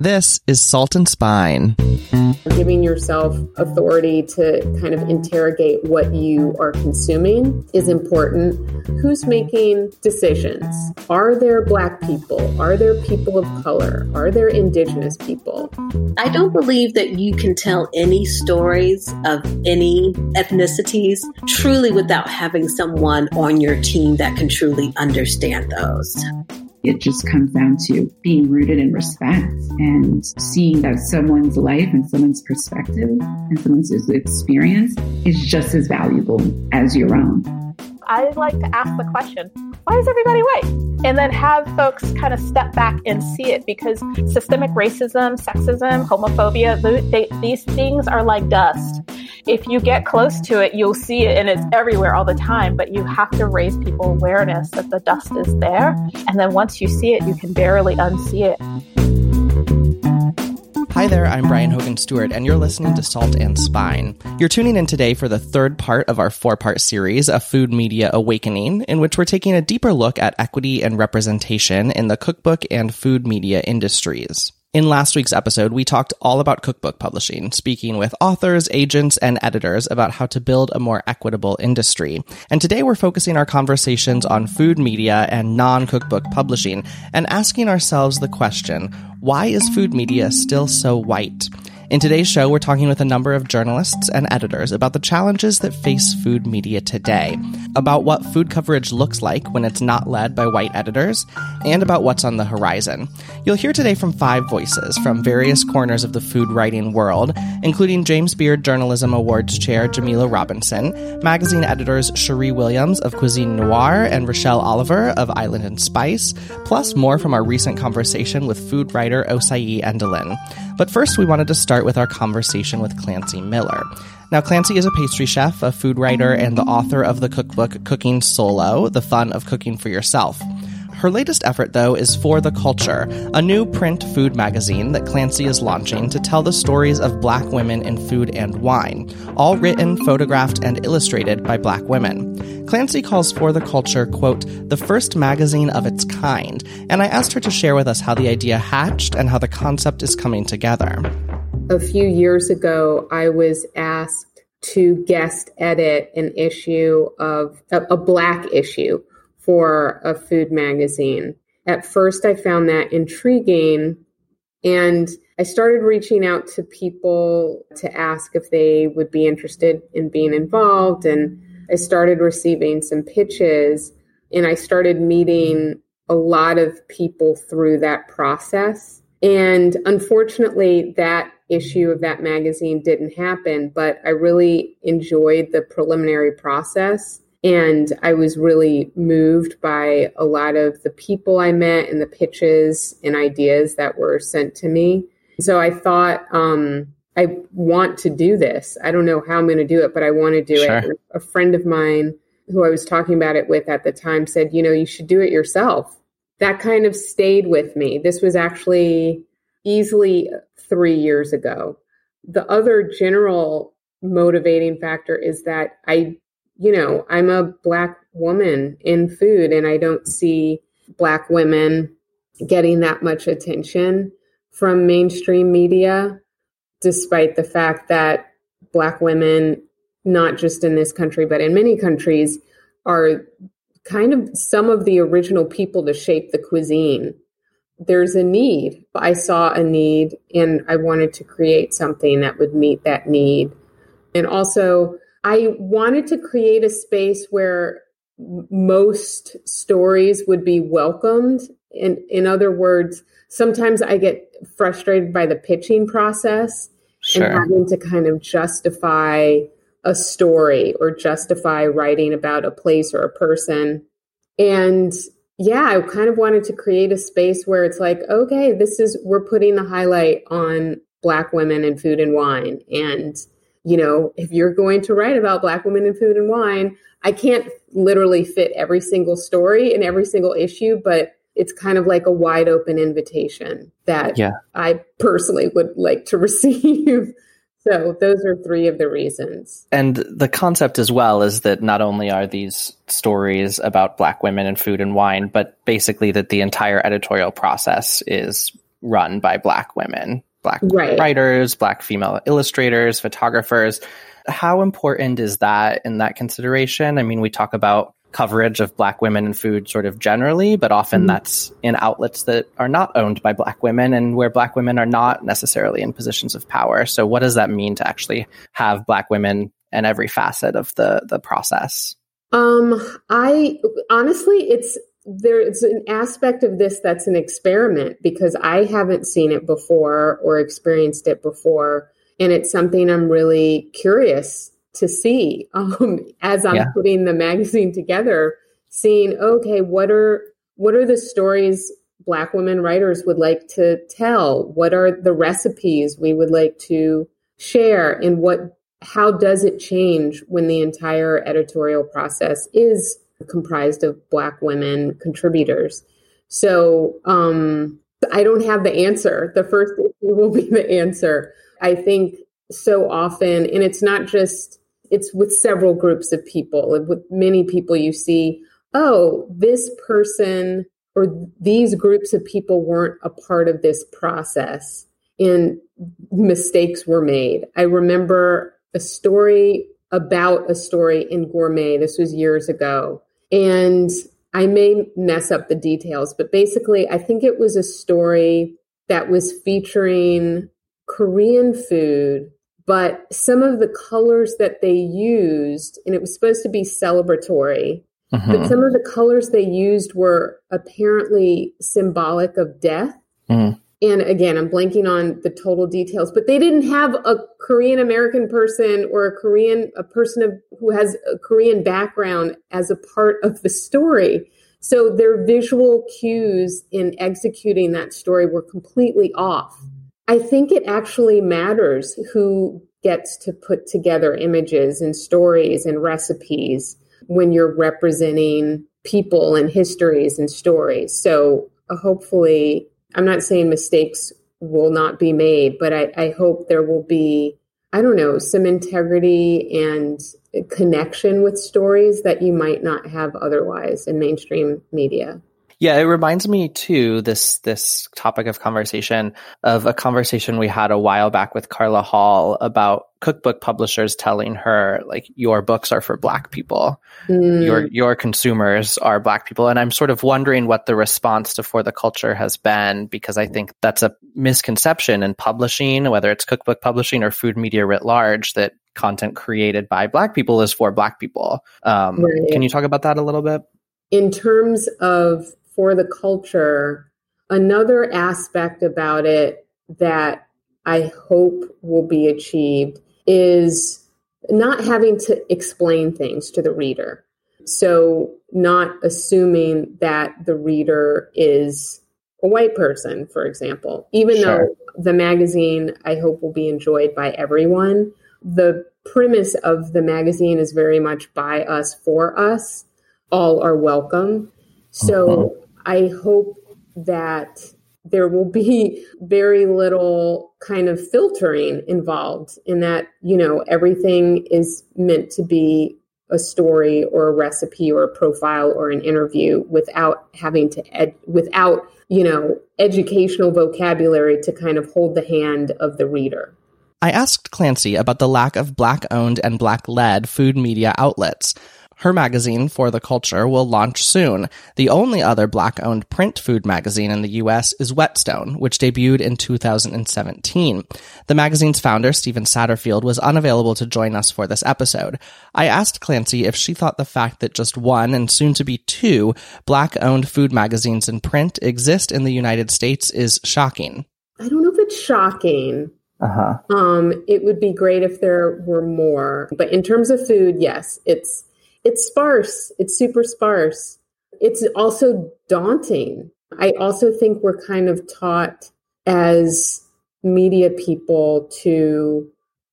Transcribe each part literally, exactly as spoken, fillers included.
This is Salt and Spine. Giving yourself authority to kind of interrogate what you are consuming is important. Who's making decisions? Are there Black people? Are there people of color? Are there Indigenous people? I don't believe that you can tell any stories of any ethnicities truly without having someone on your team that can truly understand those. It just comes down to being rooted in respect and seeing that someone's life and someone's perspective and someone's experience is just as valuable as your own. I like to ask the question, why is everybody white? And then have folks kind of step back and see it, because systemic racism, sexism, homophobia, they, these things are like dust. If you get close to it, you'll see it, and it's everywhere all the time, but you have to raise people awareness that the dust is there. And then once you see it, you can barely unsee it. Hi there, I'm Brian Hogan-Stewart, and you're listening to Salt and Spine. You're tuning in today for the third part of our four-part series, A Food Media Awakening, in which we're taking a deeper look at equity and representation in the cookbook and food media industries. In last week's episode, we talked all about cookbook publishing, speaking with authors, agents, and editors about how to build a more equitable industry. And today we're focusing our conversations on food media and non-cookbook publishing and asking ourselves the question, why is food media still so white? In today's show, we're talking with a number of journalists and editors about the challenges that face food media today, about what food coverage looks like when it's not led by white editors, and about what's on the horizon. You'll hear today from five voices from various corners of the food writing world, including James Beard Journalism Awards Chair Jamila Robinson, magazine editors Sheree Williams of Cuisine Noir and Rochelle Oliver of Island and Spice, plus more from our recent conversation with food writer Osayi Endolyn. But first, we wanted to start with our conversation with Clancy Miller. Now, Clancy is a pastry chef, a food writer, and the author of the cookbook Cooking Solo, The Fun of Cooking for Yourself. Her latest effort, though, is For the Culture, a new print food magazine that Clancy is launching to tell the stories of Black women in food and wine, all written, photographed, and illustrated by Black women. Clancy calls For the Culture, quote, the first magazine of its kind, and I asked her to share with us how the idea hatched and how the concept is coming together. A few years ago, I was asked to guest edit an issue of a, a Black issue for a food magazine. At first, I found that intriguing, and I started reaching out to people to ask if they would be interested in being involved. And I started receiving some pitches, and I started meeting a lot of people through that process. And unfortunately, that issue of that magazine didn't happen, but I really enjoyed the preliminary process. And I was really moved by a lot of the people I met and the pitches and ideas that were sent to me. So I thought, um, I want to do this. I don't know how I'm going to do it, but I want to do sure. it. A friend of mine who I was talking about it with at the time said, you know, you should do it yourself. That kind of stayed with me. This was actually easily three years ago. The other general motivating factor is that I, you know, I'm a Black woman in food, and I don't see Black women getting that much attention from mainstream media, despite the fact that Black women, not just in this country, but in many countries, are kind of some of the original people to shape the cuisine. There's a need. I saw a need, and I wanted to create something that would meet that need. And also, I wanted to create a space where most stories would be welcomed. And in other words, sometimes I get frustrated by the pitching process sure. and having to kind of justify a story or justify writing about a place or a person. And yeah, I kind of wanted to create a space where it's like, okay, this is, we're putting the highlight on Black women in food and wine. And, you know, if you're going to write about Black women in food and wine, I can't literally fit every single story in every single issue, but it's kind of like a wide open invitation that yeah. I personally would like to receive. So those are three of the reasons. And the concept as well is that not only are these stories about Black women and food and wine, but basically that the entire editorial process is run by Black women, Black right. writers, Black female illustrators, photographers. How important is that in that consideration? I mean, we talk about coverage of Black women in food sort of generally, but often mm-hmm. that's in outlets that are not owned by Black women and where Black women are not necessarily in positions of power. So what does that mean to actually have Black women in every facet of the the process? Um, I honestly, it's there is an aspect of this that's an experiment because I haven't seen it before or experienced it before. And it's something I'm really curious to see um, as I'm yeah. putting the magazine together, seeing, okay, what are what are the stories Black women writers would like to tell? What are the recipes we would like to share? And what how does it change when the entire editorial process is comprised of Black women contributors? So um, I don't have the answer. The first issue will be the answer. I think so often, and it's not just, it's with several groups of people, with many people you see, oh, this person or these groups of people weren't a part of this process and mistakes were made. I remember a story about a story in Gourmet. This was years ago. And I may mess up the details, but basically I think it was a story that was featuring Korean food, but some of the colors that they used, and it was supposed to be celebratory, mm-hmm. but some of the colors they used were apparently symbolic of death. Mm. And again, I'm blanking on the total details, but they didn't have a Korean American person or a Korean, a person of, who has a Korean background as a part of the story. So their visual cues in executing that story were completely off. I think it actually matters who gets to put together images and stories and recipes when you're representing people and histories and stories. So uh, hopefully, I'm not saying mistakes will not be made, but I, I hope there will be, I don't know, some integrity and connection with stories that you might not have otherwise in mainstream media. Yeah, it reminds me too, this this topic of conversation, of a conversation we had a while back with Carla Hall about cookbook publishers telling her, like, your books are for Black people, mm. your your consumers are Black people. And I'm sort of wondering what the response to For the Culture has been, because I think that's a misconception in publishing, whether it's cookbook publishing or food media writ large, that content created by Black people is for Black people. Um, right. Can you talk about that a little bit? In terms of For the Culture, another aspect about it that I hope will be achieved is not having to explain things to the reader. So not assuming that the reader is a white person, for example, even sure. though the magazine I hope will be enjoyed by everyone. The premise of the magazine is very much by us, for us. All are welcome. So uh-huh. I hope that there will be very little kind of filtering involved in that, you know, everything is meant to be a story or a recipe or a profile or an interview without having to, ed- without, you know, educational vocabulary to kind of hold the hand of the reader. I asked Clancy about the lack of Black-owned and Black-led food media outlets. Her magazine, For the Culture, will launch soon. The only other Black-owned print food magazine in the U S is Whetstone, which debuted in two thousand seventeen. The magazine's founder, Stephen Satterfield, was unavailable to join us for this episode. I asked Clancy if she thought the fact that just one, and soon to be two, Black-owned food magazines in print exist in the United States is shocking. I don't know if it's shocking. Uh-huh. Um, it would be great if there were more. But in terms of food, yes, it's It's sparse. It's super sparse. It's also daunting. I also think we're kind of taught as media people to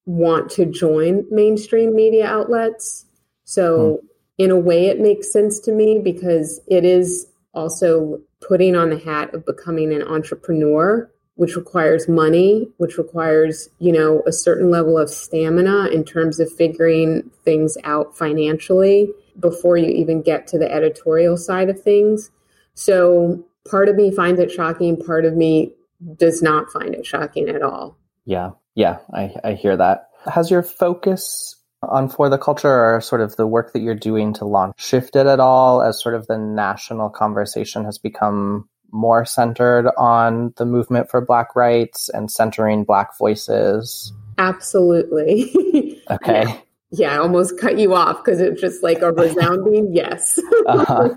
want to join mainstream media outlets. So hmm. in a way, it makes sense to me because it is also putting on the hat of becoming an entrepreneur, which requires money, which requires, you know, a certain level of stamina in terms of figuring things out financially before you even get to the editorial side of things. So part of me finds it shocking. Part of me does not find it shocking at all. Yeah, yeah, I, I hear that. Has your focus on For the Culture or sort of the work that you're doing to launch shifted at all as sort of the national conversation has become more centered on the movement for Black rights and centering Black voices? Absolutely. Okay. Yeah. Yeah, I almost cut you off because it's just like a resounding yes. uh-huh.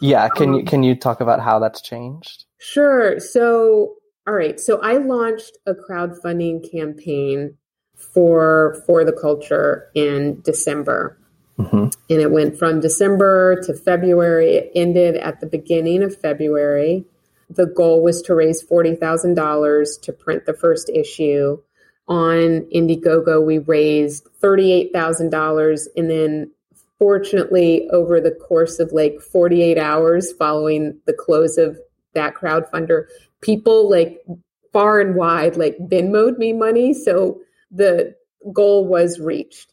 Yeah, can you can you talk about how that's changed? Sure. So, all right. So I launched a crowdfunding campaign for For the Culture in December. Mm-hmm. And it went from December to February. It ended at the beginning of February. The goal was to raise forty thousand dollars to print the first issue. On Indiegogo, we raised thirty-eight thousand dollars. And then fortunately, over the course of like forty-eight hours following the close of that crowdfunder, people like far and wide like Venmo'd me money. So the goal was reached.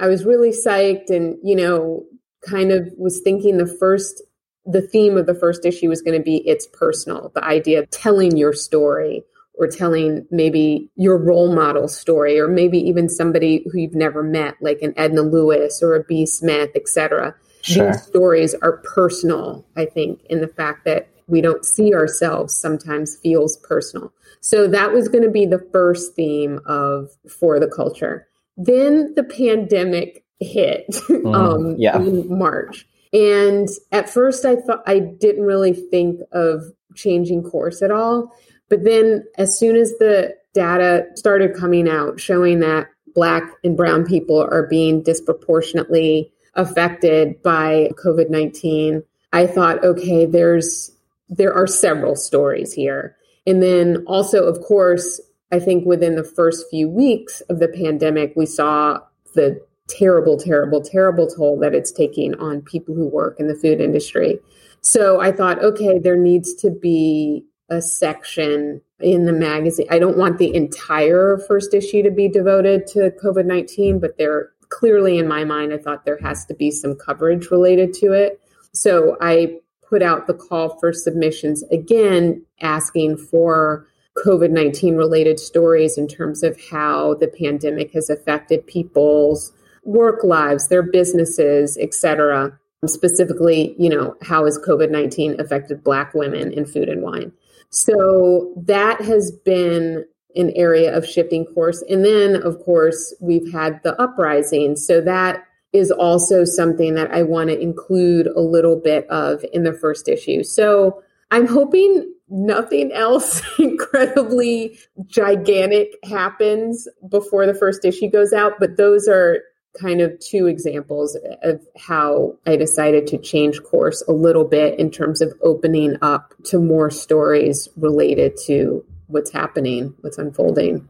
I was really psyched and, you know, kind of was thinking the first, the theme of the first issue was going to be it's personal, the idea of telling your story. Or telling maybe your role model story, or maybe even somebody who you've never met, like an Edna Lewis or a B. Smith, et cetera. Sure. These stories are personal, I think, in the fact that we don't see ourselves sometimes feels personal. So that was going to be the first theme of For the Culture. Then the pandemic hit mm, um, yeah. in March. And at first I thought I didn't really think of changing course at all. But then as soon as the data started coming out, showing that Black and brown people are being disproportionately affected by COVID nineteen, I thought, okay, there's there are several stories here. And then also, of course, I think within the first few weeks of the pandemic, we saw the terrible, terrible, terrible toll that it's taking on people who work in the food industry. So I thought, okay, there needs to be a section in the magazine. I don't want the entire first issue to be devoted to COVID nineteen, but there clearly in my mind, I thought there has to be some coverage related to it. So I put out the call for submissions again, asking for COVID nineteen related stories in terms of how the pandemic has affected people's work lives, their businesses, et cetera. Specifically, you know, how has COVID nineteen affected Black women in Food and Wine? So that has been an area of shifting course. And then, of course, we've had the uprising. So that is also something that I want to include a little bit of in the first issue. So I'm hoping nothing else incredibly gigantic happens before the first issue goes out. But those are kind of two examples of how I decided to change course a little bit in terms of opening up to more stories related to what's happening, what's unfolding.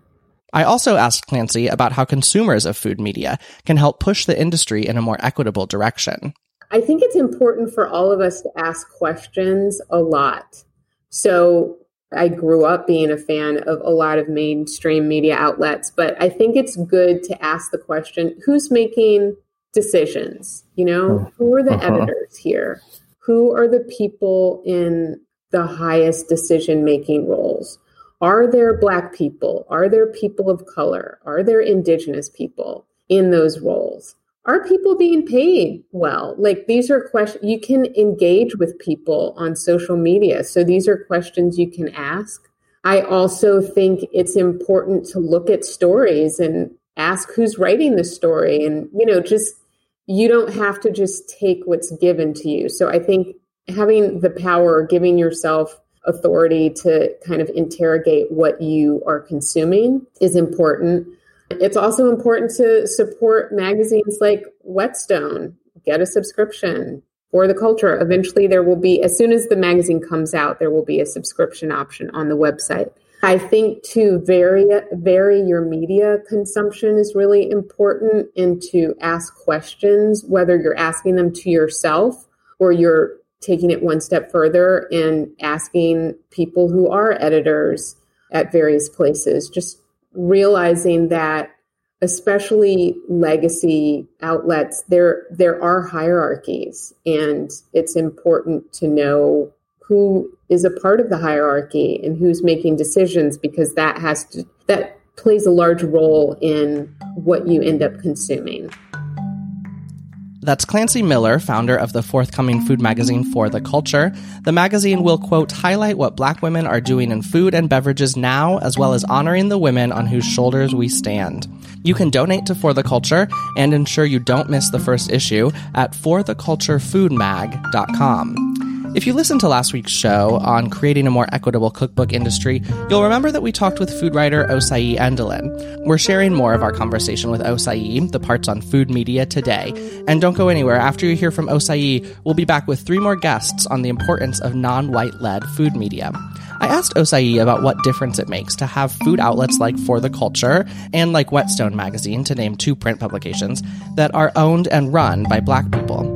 I also asked Clancy about how consumers of food media can help push the industry in a more equitable direction. I think it's important for all of us to ask questions a lot. So I grew up being a fan of a lot of mainstream media outlets, but I think it's good to ask the question, who's making decisions? You know, who are the uh-huh. editors here? Who are the people in the highest decision-making roles? Are there Black people? Are there people of color? Are there Indigenous people in those roles? Are people being paid well? Like these are questions you can engage with people on social media. So these are questions you can ask. I also think it's important to look at stories and ask who's writing the story. And, you know, just you don't have to just take what's given to you. So I think having the power, giving yourself authority to kind of interrogate what you are consuming is important. It's also important to support magazines like Whetstone, get a subscription For the Culture. Eventually there will be, as soon as the magazine comes out, there will be a subscription option on the website. I think to vary, vary your media consumption is really important and to ask questions, whether you're asking them to yourself or you're taking it one step further and asking people who are editors at various places, just realizing that especially legacy outlets, there there are hierarchies and it's important to know who is a part of the hierarchy and who's making decisions, because that has to, that plays a large role in what you end up consuming. That's Clancy Miller, founder of the forthcoming food magazine For the Culture. The magazine will, quote, highlight what Black women are doing in food and beverages now, as well as honoring the women on whose shoulders we stand. You can donate to For the Culture and ensure you don't miss the first issue at for the culture food mag dot com. If you listened to last week's show on creating a more equitable cookbook industry, you'll remember that we talked with food writer Osayi Endolyn. We're sharing more of our conversation with Osayi, the parts on food media, today. And don't go anywhere. After you hear from Osayi, we'll be back with three more guests on the importance of non-white-led food media. I asked Osayi about what difference it makes to have food outlets like For the Culture and like Whetstone magazine, to name two print publications, that are owned and run by Black people.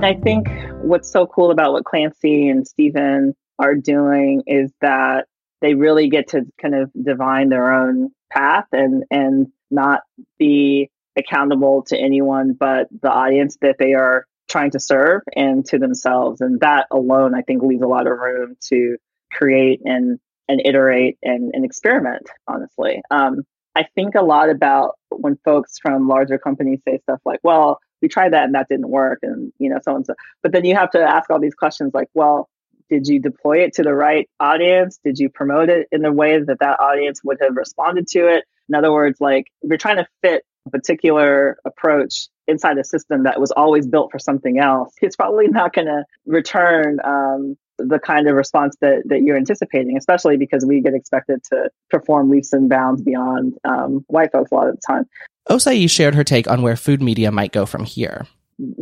I think what's so cool about what Clancy and Stephen are doing is that they really get to kind of divine their own path and, and not be accountable to anyone but the audience that they are trying to serve and to themselves. And that alone, I think, leaves a lot of room to create and, and iterate and, and experiment, honestly. Um, I think a lot about when folks from larger companies say stuff like, well, we tried that and that didn't work, and you know, so and so. But then you have to ask all these questions like, well, did you deploy it to the right audience? Did you promote it in the way that that audience would have responded to it? In other words, like, if you're trying to fit a particular approach inside a system that was always built for something else, it's probably not going to return um, the kind of response that that you're anticipating, especially because we get expected to perform leaps and bounds beyond um, white folks a lot of the time. Osayi shared her take on where food media might go from here.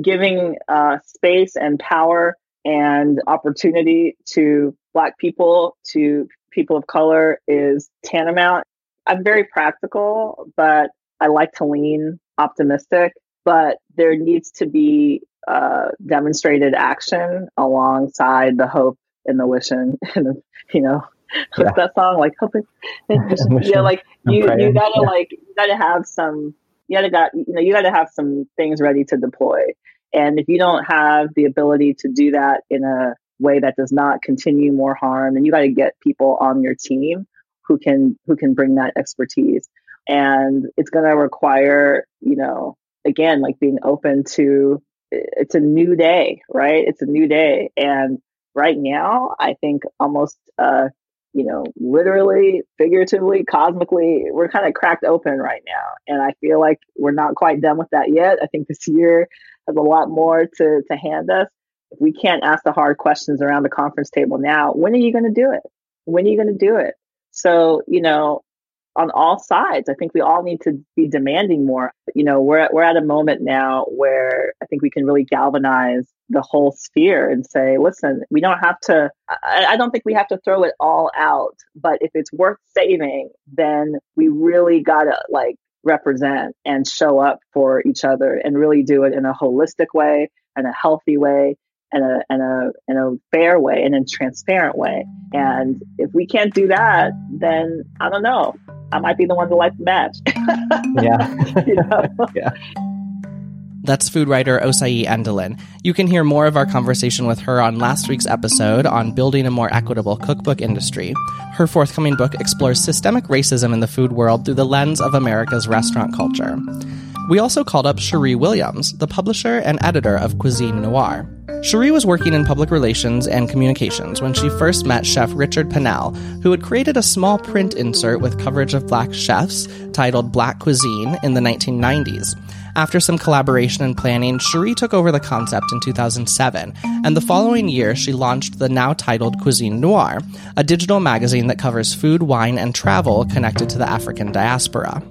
Giving uh, space and power and opportunity to Black people, to people of color, is tantamount. I'm very practical, but I like to lean optimistic. But there needs to be uh, demonstrated action alongside the hope and the wishing, and you know. What's yeah. that song? Like, yeah, like you, you gotta yeah. like, you gotta have some, you gotta got, you know, you gotta have some things ready to deploy. And if you don't have the ability to do that in a way that does not continue more harm, then you gotta get people on your team who can, who can bring that expertise. And it's gonna require, you know, again, like being open to, it's a new day, right? It's a new day. And right now, I think almost, uh, you know, literally, figuratively, cosmically, we're kind of cracked open right now. And I feel like we're not quite done with that yet. I think this year has a lot more to, to hand us. If we can't ask the hard questions around the conference table now, when are you going to do it? When are you going to do it? So, you know, on all sides, I think we all need to be demanding more. You know, we're at, we're at a moment now where I think we can really galvanize the whole sphere and say, listen, we don't have to, I, I don't think we have to throw it all out, but if it's worth saving, then we really got to like represent and show up for each other and really do it in a holistic way and a healthy way and a, and a, and a fair way and a transparent way. And if we can't do that, then I don't know, I might be the one to light the match. Yeah. You know? Yeah. That's food writer Osayi Endolyn. You can hear more of our conversation with her on last week's episode on building a more equitable cookbook industry. Her forthcoming book explores systemic racism in the food world through the lens of America's restaurant culture. We also called up Sheree Williams, the publisher and editor of Cuisine Noir. Sheree was working in public relations and communications when she first met chef Richard Pennell, who had created a small print insert with coverage of Black chefs titled Black Cuisine in the nineteen nineties. After some collaboration and planning, Sheree took over the concept in two thousand seven, and the following year she launched the now-titled Cuisine Noir, a digital magazine that covers food, wine, and travel connected to the African diaspora.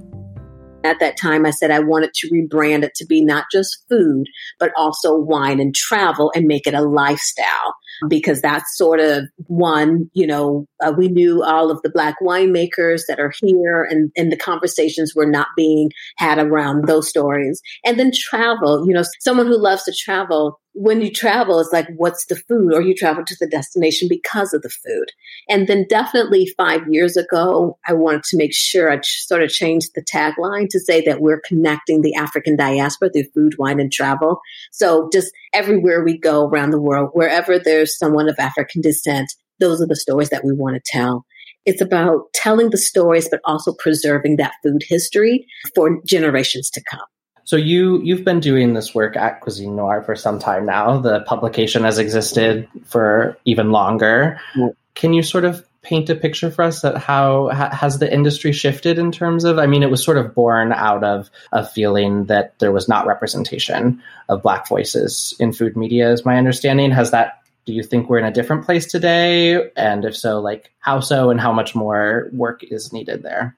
At that time, I said I wanted to rebrand it to be not just food, but also wine and travel, and make it a lifestyle, because that's sort of one, you know, uh, we knew all of the Black winemakers that are here, and, and the conversations were not being had around those stories. And then travel, you know, someone who loves to travel when you travel, it's like, what's the food? Or you travel to the destination because of the food. And then definitely five years ago, I wanted to make sure I sort of changed the tagline to say that we're connecting the African diaspora through food, wine, and travel. So just everywhere we go around the world, wherever there's someone of African descent, those are the stories that we want to tell. It's about telling the stories, but also preserving that food history for generations to come. So you, you've been doing this work at Cuisine Noir for some time now. The publication has existed for even longer. Mm-hmm. Can you sort of paint a picture for us that how ha- has the industry shifted in terms of, I mean, it was sort of born out of a feeling that there was not representation of Black voices in food media, is my understanding. Has that, do you think we're in a different place today? And if so, like how so, and how much more work is needed there?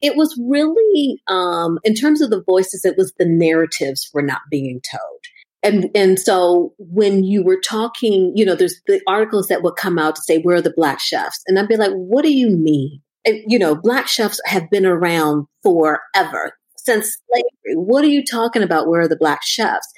It was really, um, in terms of the voices, it was the narratives were not being told. And and so when you were talking, you know, there's the articles that would come out to say, where are the Black chefs? And I'd be like, what do you mean? And, you know, Black chefs have been around forever, since slavery. What are you talking about? Where are the Black chefs?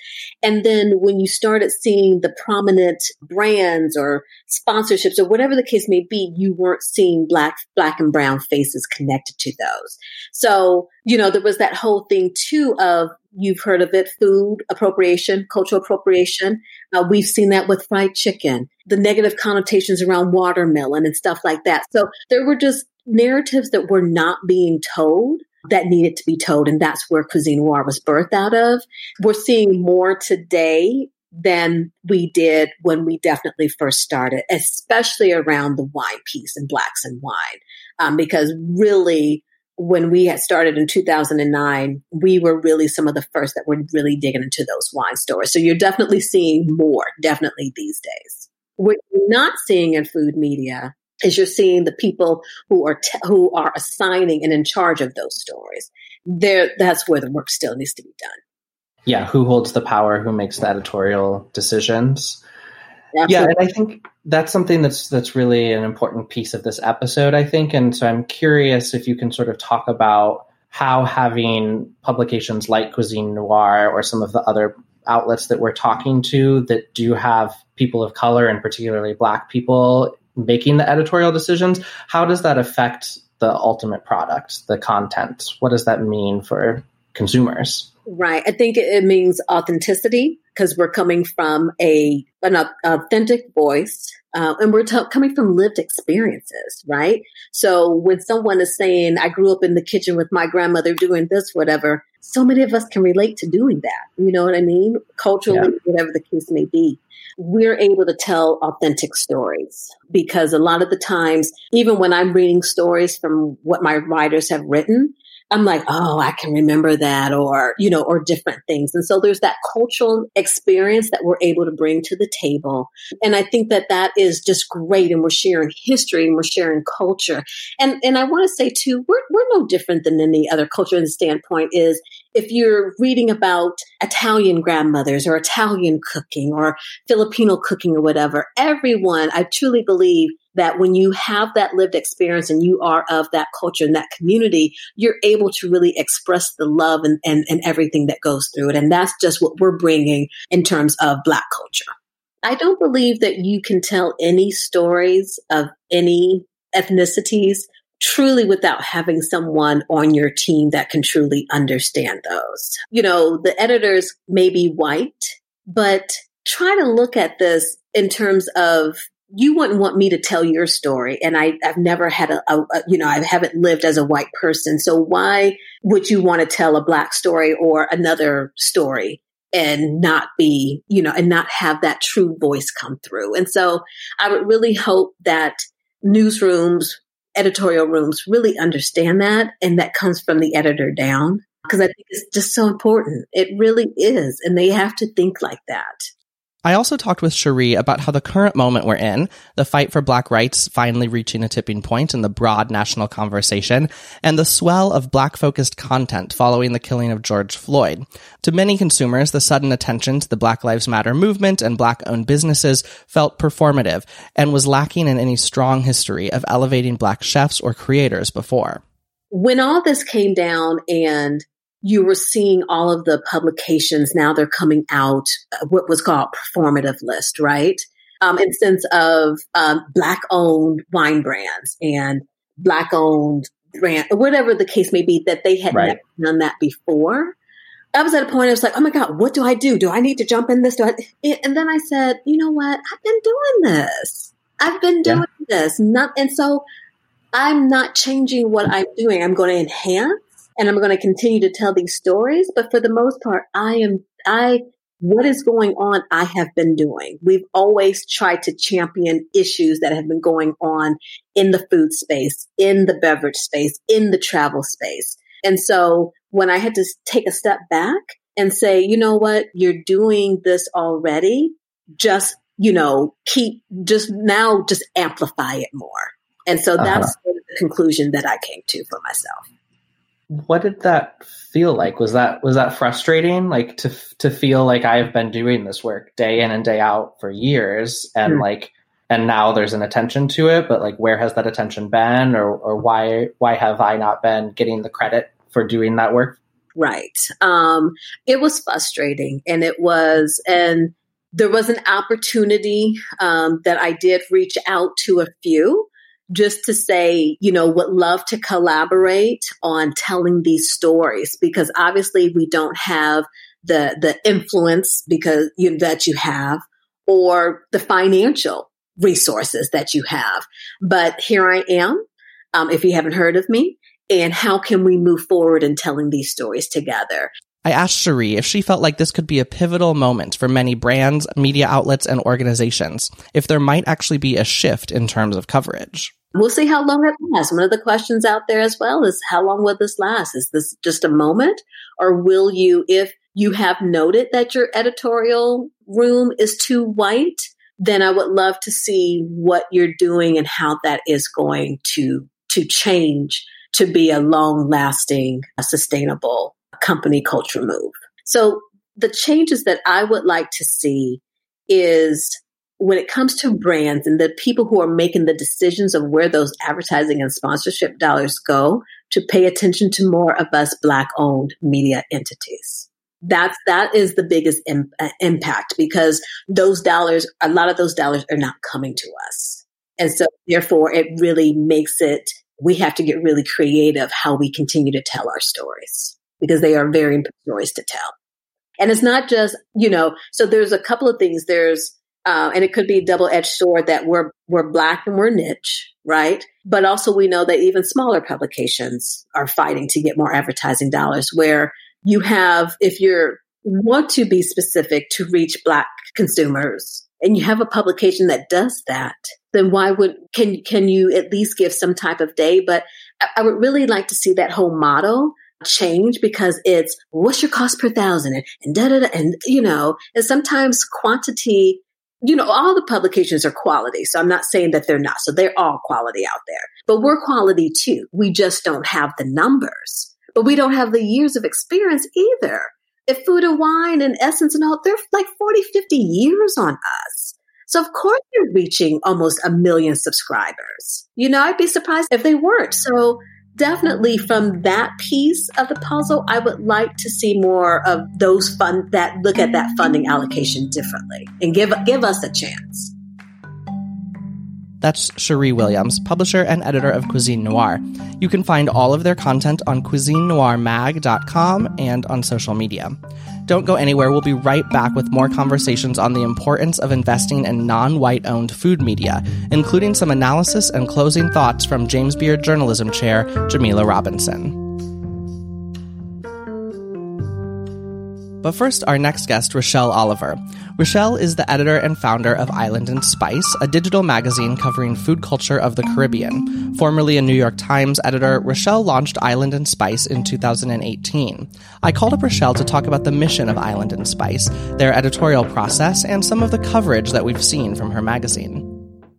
And then when you started seeing the prominent brands or sponsorships or whatever the case may be, you weren't seeing black, black and brown faces connected to those. So, you know, there was that whole thing too of, you've heard of it, food appropriation, cultural appropriation. Uh, we've seen that with fried chicken, the negative connotations around watermelon and stuff like that. So there were just narratives that were not being told that needed to be told. And that's where Cuisine Noir was birthed out of. We're seeing more today than we did when we definitely first started, especially around the wine piece and Blacks and wine. Um, because really, when we had started in two thousand nine, we were really some of the first that were really digging into those wine stories. So you're definitely seeing more, definitely these days. What you're not seeing in food media is you're seeing the people who are t- who are assigning and in charge of those stories. There, that's where the work still needs to be done. Yeah, who holds the power? Who makes the editorial decisions? Absolutely. Yeah, and I think that's something that's that's really an important piece of this episode, I think. And so I'm curious if you can sort of talk about how having publications like Cuisine Noir or some of the other outlets that we're talking to that do have people of color and particularly Black people making the editorial decisions, how does that affect the ultimate product, the content? What does that mean for consumers? Right. I think it means authenticity, because we're coming from a an authentic voice uh, and we're t- coming from lived experiences, right? So when someone is saying, I grew up in the kitchen with my grandmother doing this, whatever, so many of us can relate to doing that. You know what I mean? Culturally, yeah. Whatever the case may be. We're able to tell authentic stories because a lot of the times, even when I'm reading stories from what my writers have written, I'm like, oh, I can remember that, or, you know, or different things. And so there's that cultural experience that we're able to bring to the table. And I think that that is just great. And we're sharing history and we're sharing culture. And and I want to say, too, we're, we're no different than any other culture in the standpoint is if you're reading about Italian grandmothers or Italian cooking or Filipino cooking or whatever, everyone, I truly believe, that when you have that lived experience and you are of that culture and that community, you're able to really express the love and, and, and everything that goes through it. And that's just what we're bringing in terms of Black culture. I don't believe that you can tell any stories of any ethnicities truly without having someone on your team that can truly understand those. You know, the editors may be white, but try to look at this in terms of, you wouldn't want me to tell your story. And I, I've never had a, a, a, you know, I haven't lived as a white person. So why would you want to tell a Black story or another story and not be, you know, and not have that true voice come through? And so I would really hope that newsrooms, editorial rooms really understand that. And that comes from the editor down, because I think it's just so important. It really is. And they have to think like that. I also talked with Sheree about how the current moment we're in, the fight for Black rights finally reaching a tipping point in the broad national conversation, and the swell of Black-focused content following the killing of George Floyd. To many consumers, the sudden attention to the Black Lives Matter movement and Black-owned businesses felt performative and was lacking in any strong history of elevating Black chefs or creators before. When all this came down and you were seeing all of the publications. Now they're coming out what was called performative list, right? Um, instance of um, Black owned wine brands and Black owned brand, whatever the case may be, that they had right. never done that before. I was at a point, I was like, oh my God, what do I do? Do I need to jump in this? Do I? And then I said, you know what? I've been doing this. I've been doing yeah. this. Not, and so I'm not changing what I'm doing. I'm going to enhance and I'm going to continue to tell these stories. But for the most part, I am, I, what is going on, I have been doing. We've always tried to champion issues that have been going on in the food space, in the beverage space, in the travel space. And so when I had to take a step back and say, you know what, you're doing this already, just, you know, keep just now, just amplify it more. And so that's uh-huh. sort of the conclusion that I came to for myself. What did that feel like? Was that, was that frustrating? Like to, to feel like I've been doing this work day in and day out for years and mm-hmm. like, and now there's an attention to it, but like, where has that attention been, or, or why, why have I not been getting the credit for doing that work? Right. Um, it was frustrating, and it was, and there was an opportunity um, that I did reach out to a few just to say, you know, would love to collaborate on telling these stories, because obviously we don't have the, the influence because you, that you have, or the financial resources that you have. But here I am, um, if you haven't heard of me, and how can we move forward in telling these stories together? I asked Sheree if she felt like this could be a pivotal moment for many brands, media outlets, and organizations, if there might actually be a shift in terms of coverage. We'll see how long it lasts. One of the questions out there as well is, how long will this last? Is this just a moment? Or will you, if you have noted that your editorial room is too white, then I would love to see what you're doing and how that is going to, to change to be a long-lasting, a sustainable company culture move. So the changes that I would like to see is when it comes to brands and the people who are making the decisions of where those advertising and sponsorship dollars go, to pay attention to more of us Black-owned media entities. That's, that is the biggest im- uh, impact, because those dollars, a lot of those dollars are not coming to us. And so therefore it really makes it, we have to get really creative how we continue to tell our stories, because they are very important stories to tell. And it's not just, you know, so there's a couple of things. There's, uh, and it could be a double-edged sword that we're, we're Black and we're niche, right? But also we know that even smaller publications are fighting to get more advertising dollars, where you have, if you want to be specific to reach Black consumers, and you have a publication that does that, then why would, can, can you at least give some type of day? But I, I would really like to see that whole model change, because it's what's your cost per thousand and, and da, da, da, and, you know, and sometimes quantity, you know, all the publications are quality. So I'm not saying that they're not. So they're all quality out there, but we're quality too. We just don't have the numbers, but we don't have the years of experience either. If Food and Wine and Essence and all, they're like forty, fifty years on us. So of course they're reaching almost a million subscribers. You know, I'd be surprised if they weren't. So definitely from that piece of the puzzle, I would like to see more of those fund that look at that funding allocation differently and give, give us a chance. That's Sheree Williams, publisher and editor of Cuisine Noir. You can find all of their content on cuisine noir mag dot com and on social media. Don't go anywhere. We'll be right back with more conversations on the importance of investing in non-white-owned food media, including some analysis and closing thoughts from James Beard Journalism Chair Jamila Robinson. But first, our next guest, Rochelle Oliver. Rochelle is the editor and founder of Island and Spice, a digital magazine covering food culture of the Caribbean. Formerly a New York Times editor, Rochelle launched Island and Spice in two thousand eighteen. I called up Rochelle to talk about the mission of Island and Spice, their editorial process, and some of the coverage that we've seen from her magazine.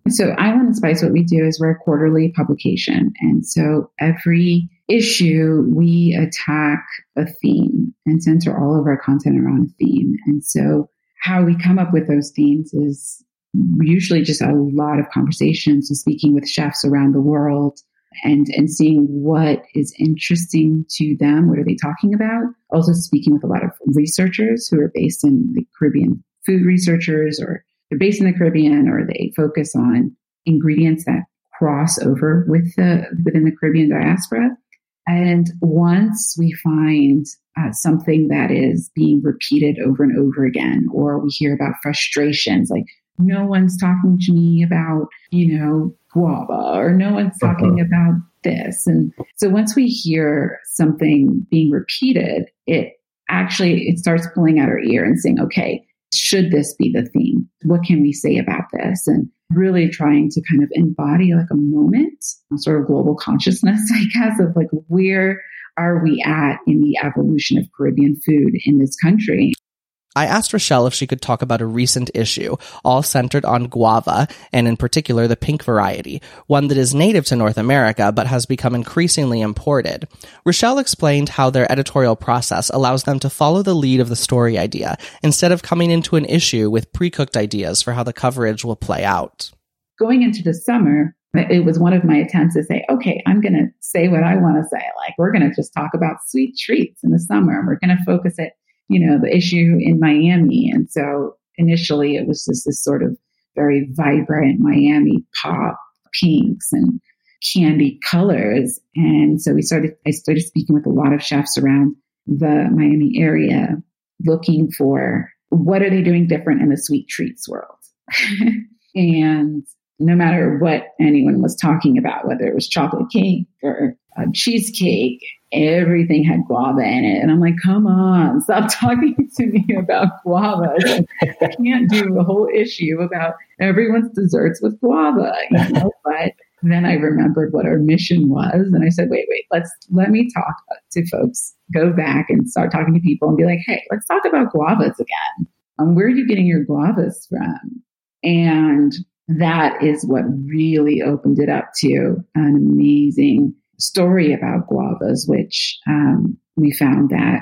So Island and Spice, what we do is we're a quarterly publication. And so every issue, we attack a theme and center all of our content around a theme. And so how we come up with those themes is usually just a lot of conversations. So speaking with chefs around the world, and and seeing what is interesting to them. What are they talking about? Also speaking with a lot of researchers who are based in the Caribbean, food researchers, or they're based in the Caribbean, or they focus on ingredients that cross over with the within the Caribbean diaspora. And once we find uh, something that is being repeated over and over again, or we hear about frustrations, like no one's talking to me about, you know, guava, or no one's talking uh-huh. about this. And so once we hear something being repeated, it actually, it starts pulling out our ear and saying, okay, should this be the theme? What can we say about this? And really trying to kind of embody like a moment, a sort of global consciousness, I guess, of like, where are we at in the evolution of Caribbean food in this country? I asked Rochelle if she could talk about a recent issue, all centered on guava, and in particular the pink variety, one that is native to North America but has become increasingly imported. Rochelle explained how their editorial process allows them to follow the lead of the story idea, instead of coming into an issue with pre-cooked ideas for how the coverage will play out. Going into the summer, it was one of my attempts to say, okay, I'm going to say what I want to say. Like, we're going to just talk about sweet treats in the summer, and we're going to focus it, you know, the issue in Miami. And so initially it was just this sort of very vibrant Miami pop, pinks and candy colors. And so we started, I started speaking with a lot of chefs around the Miami area, looking for what are they doing different in the sweet treats world. And no matter what anyone was talking about, whether it was chocolate cake or uh, cheesecake, everything had guava in it. And I'm like, come on, stop talking to me about guava. I can't do a whole issue about everyone's desserts with guava, you know? But then I remembered what our mission was. And I said, wait, wait, let's, let me talk to folks, go back and start talking to people and be like, hey, let's talk about guavas again. Um, where are you getting your guavas from? And that is what really opened it up to an amazing story about guavas, which um, we found that,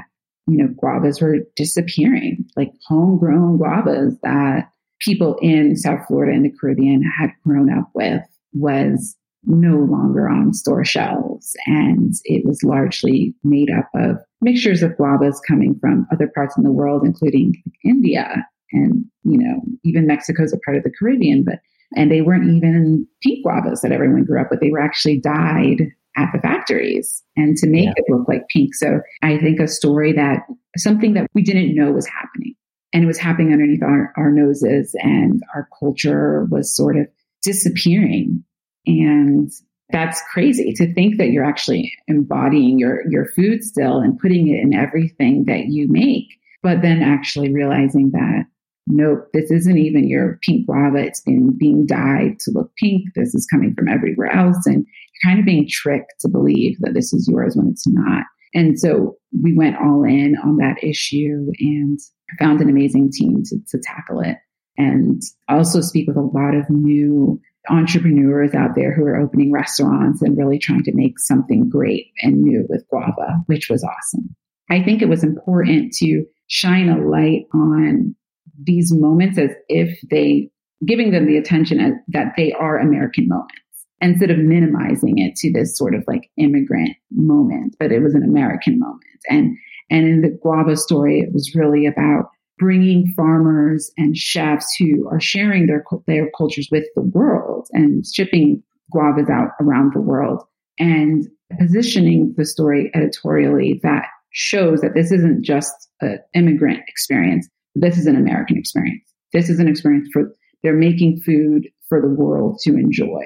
you know, guavas were disappearing, like homegrown guavas that people in South Florida and the Caribbean had grown up with was no longer on store shelves. And it was largely made up of mixtures of guavas coming from other parts in the world, including India. And, you know, even Mexico is a part of the Caribbean, but, and they weren't even pink guavas that everyone grew up with. They were actually dyed at the factories and to make yeah. it look like pink. So I think a story that something that we didn't know was happening, and it was happening underneath our, our noses, and our culture was sort of disappearing. And that's crazy to think that you're actually embodying your, your food still and putting it in everything that you make, but then actually realizing that, nope, this isn't even your pink guava. It's been being dyed to look pink. This is coming from everywhere else. And you're kind of being tricked to believe that this is yours when it's not. And so we went all in on that issue and found an amazing team to, to tackle it. And I also speak with a lot of new entrepreneurs out there who are opening restaurants and really trying to make something great and new with guava, which was awesome. I think it was important to shine a light on these moments as if they, giving them the attention as, that they are American moments, instead of minimizing it to this sort of like immigrant moment, but it was an American moment. And, and in the guava story, it was really about bringing farmers and chefs who are sharing their, their cultures with the world and shipping guavas out around the world, and positioning the story editorially that shows that this isn't just an immigrant experience. This is an American experience. This is an experience for, they're making food for the world to enjoy.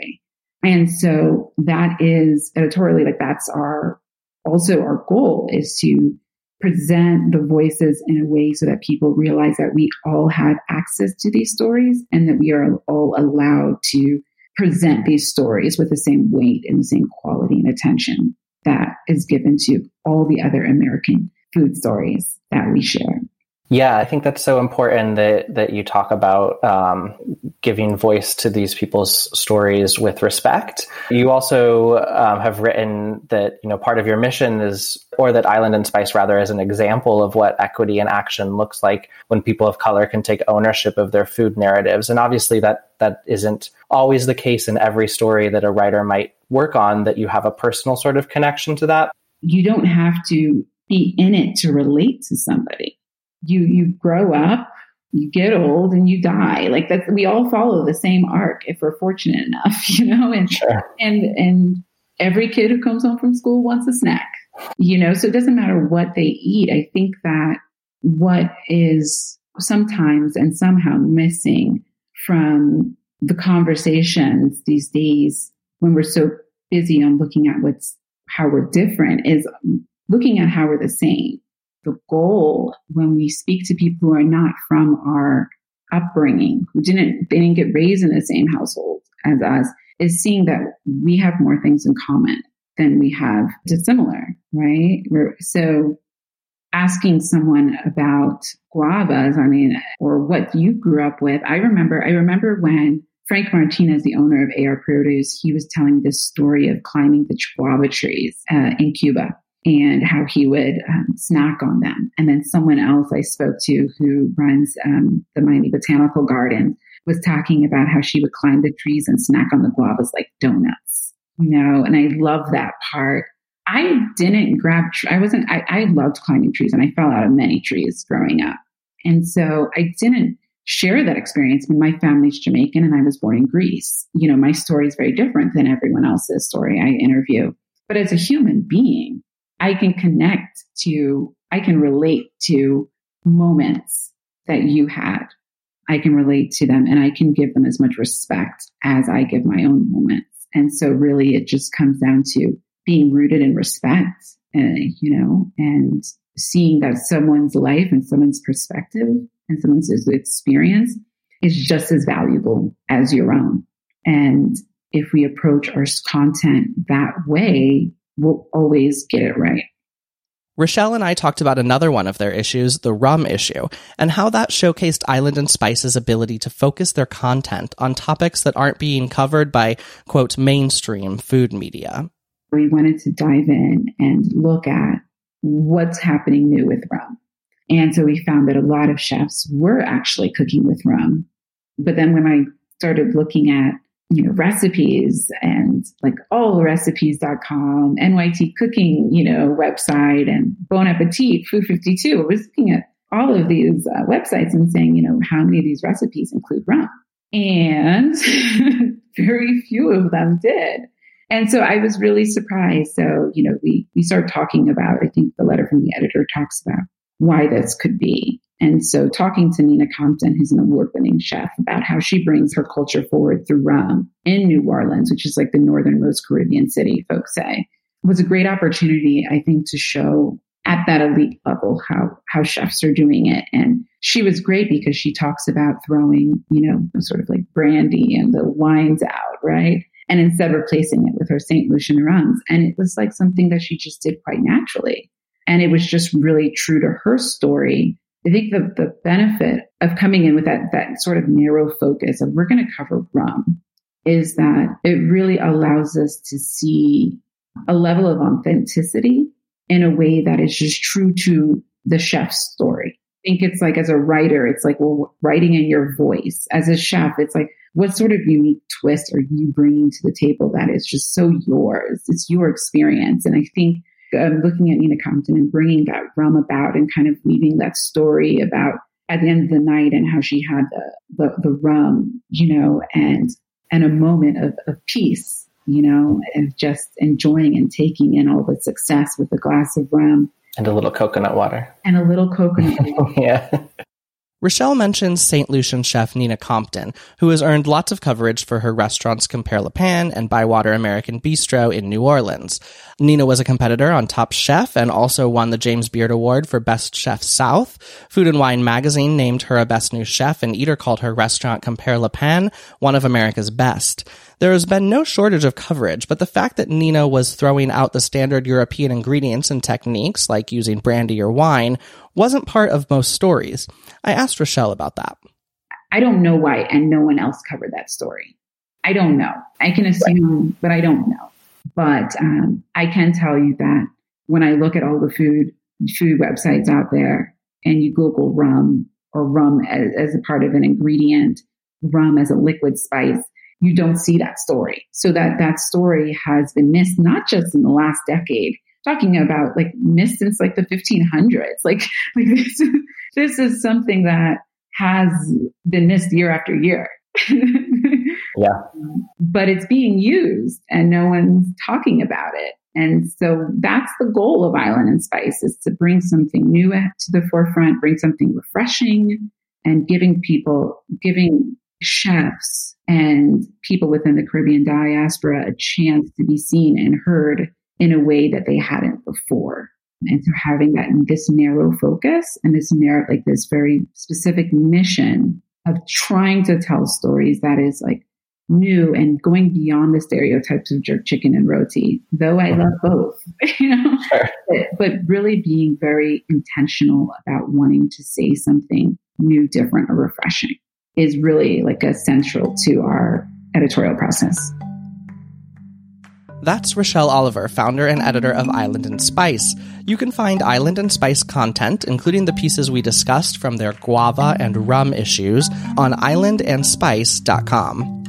And so that is editorially, like that's our, also our goal is to present the voices in a way so that people realize that we all have access to these stories, and that we are all allowed to present these stories with the same weight and the same quality and attention that is given to all the other American food stories that we share. Yeah, I think that's so important that, that you talk about um, giving voice to these people's stories with respect. You also um, have written that, you know, part of your mission is, or that Island and Spice rather is an example of what equity in action looks like when people of color can take ownership of their food narratives. And obviously that that isn't always the case in every story that a writer might work on that you have a personal sort of connection to that? You don't have to be in it to relate to somebody. You you grow up, you get old, and you die. Like that's, we all follow the same arc if we're fortunate enough, you know, and, sure. and, and every kid who comes home from school wants a snack, you know, so it doesn't matter what they eat. I think that what is sometimes and somehow missing from the conversations these days when we're so busy on looking at what's, how we're different is looking at how we're the same. The goal when we speak to people who are not from our upbringing, who didn't, they didn't get raised in the same household as us, is seeing that we have more things in common than we have dissimilar, right? We're, so asking someone about guavas, I mean, or what you grew up with. I remember, I remember when Frank Martinez, the owner of A R Produce, he was telling this story of climbing the guava trees uh, in Cuba. And how he would um, snack on them. And then someone else I spoke to who runs um, the Miami Botanical Garden was talking about how she would climb the trees and snack on the guavas like donuts, you know, and I love that part. I didn't grab, I wasn't, I, I loved climbing trees and I fell out of many trees growing up. And so I didn't share that experience when my family's Jamaican and I was born in Greece. You know, my story is very different than everyone else's story I interview, but as a human being, I can connect to, I can relate to moments that you had. I can relate to them and I can give them as much respect as I give my own moments. And so really it just comes down to being rooted in respect, uh, you know, and seeing that someone's life and someone's perspective and someone's experience is just as valuable as your own. And if we approach our content that way, we'll always get it right. Rochelle and I talked about another one of their issues, the rum issue, and how that showcased Island and Spice's ability to focus their content on topics that aren't being covered by, quote, mainstream food media. We wanted to dive in and look at what's happening new with rum. And so we found that a lot of chefs were actually cooking with rum. But then when I started looking at you know, recipes and like all recipes dot com, N Y T cooking, you know, website and Bon Appetit, Food fifty-two. I was looking at all of these uh, websites and saying, you know, how many of these recipes include rum? And very few of them did. And so I was really surprised. So, you know, we, we started talking about, I think the letter from the editor talks about why this could be. And so talking to Nina Compton, who's an award-winning chef, about how she brings her culture forward through rum in New Orleans, which is like the northernmost Caribbean city, folks say, was a great opportunity, I think, to show at that elite level how how chefs are doing it. And she was great because she talks about throwing, you know, sort of like brandy and the wines out, right? And instead replacing it with her Saint Lucian rums. And it was like something that she just did quite naturally. And it was just really true to her story. I think the, the benefit of coming in with that, that sort of narrow focus of we're going to cover rum is that it really allows us to see a level of authenticity in a way that is just true to the chef's story. I think it's like as a writer, it's like, well, writing in your voice. As a chef, it's like, what sort of unique twist are you bringing to the table that is just so yours? It's your experience. And I think Um, looking at Nina Compton and bringing that rum about and kind of weaving that story about at the end of the night and how she had the the, the rum, you know, and and a moment of, of peace, you know, and just enjoying and taking in all the success with a glass of rum. And a little coconut water. And a little coconut water. Yeah. Rochelle mentions Saint Lucian chef Nina Compton, who has earned lots of coverage for her restaurants Compère Lapin and Bywater American Bistro in New Orleans. Nina was a competitor on Top Chef and also won the James Beard Award for Best Chef South. Food and Wine magazine named her a Best New Chef, and Eater called her restaurant Compère Lapin one of America's best. There has been no shortage of coverage, but the fact that Nina was throwing out the standard European ingredients and techniques, like using brandy or wine, wasn't part of most stories. I asked Rochelle about that. I don't know why, and no one else covered that story. I don't know. I can assume, right. But I don't know. But um, I can tell you that when I look at all the food food websites out there, and you Google rum or rum as, as a part of an ingredient, rum as a liquid spice, you don't see that story. So that that story has been missed, not just in the last decade, talking about like missed since like the fifteen hundreds. Like, like this, is, this is something that has been missed year after year. Yeah. But it's being used and no one's talking about it. And so that's the goal of Island and Spice, is to bring something new to the forefront, bring something refreshing, and giving people, giving chefs and people within the Caribbean diaspora a chance to be seen and heard in a way that they hadn't before. And so having that this narrow focus and this narrow, like this very specific mission of trying to tell stories that is like new and going beyond the stereotypes of jerk chicken and roti, though I love both, you know, sure. but, but really being very intentional about wanting to say something new, different, or refreshing is really like a central to our editorial process. That's Rochelle Oliver, founder and editor of Island and Spice. You can find Island and Spice content, including the pieces we discussed from their guava and rum issues, on island and spice dot com.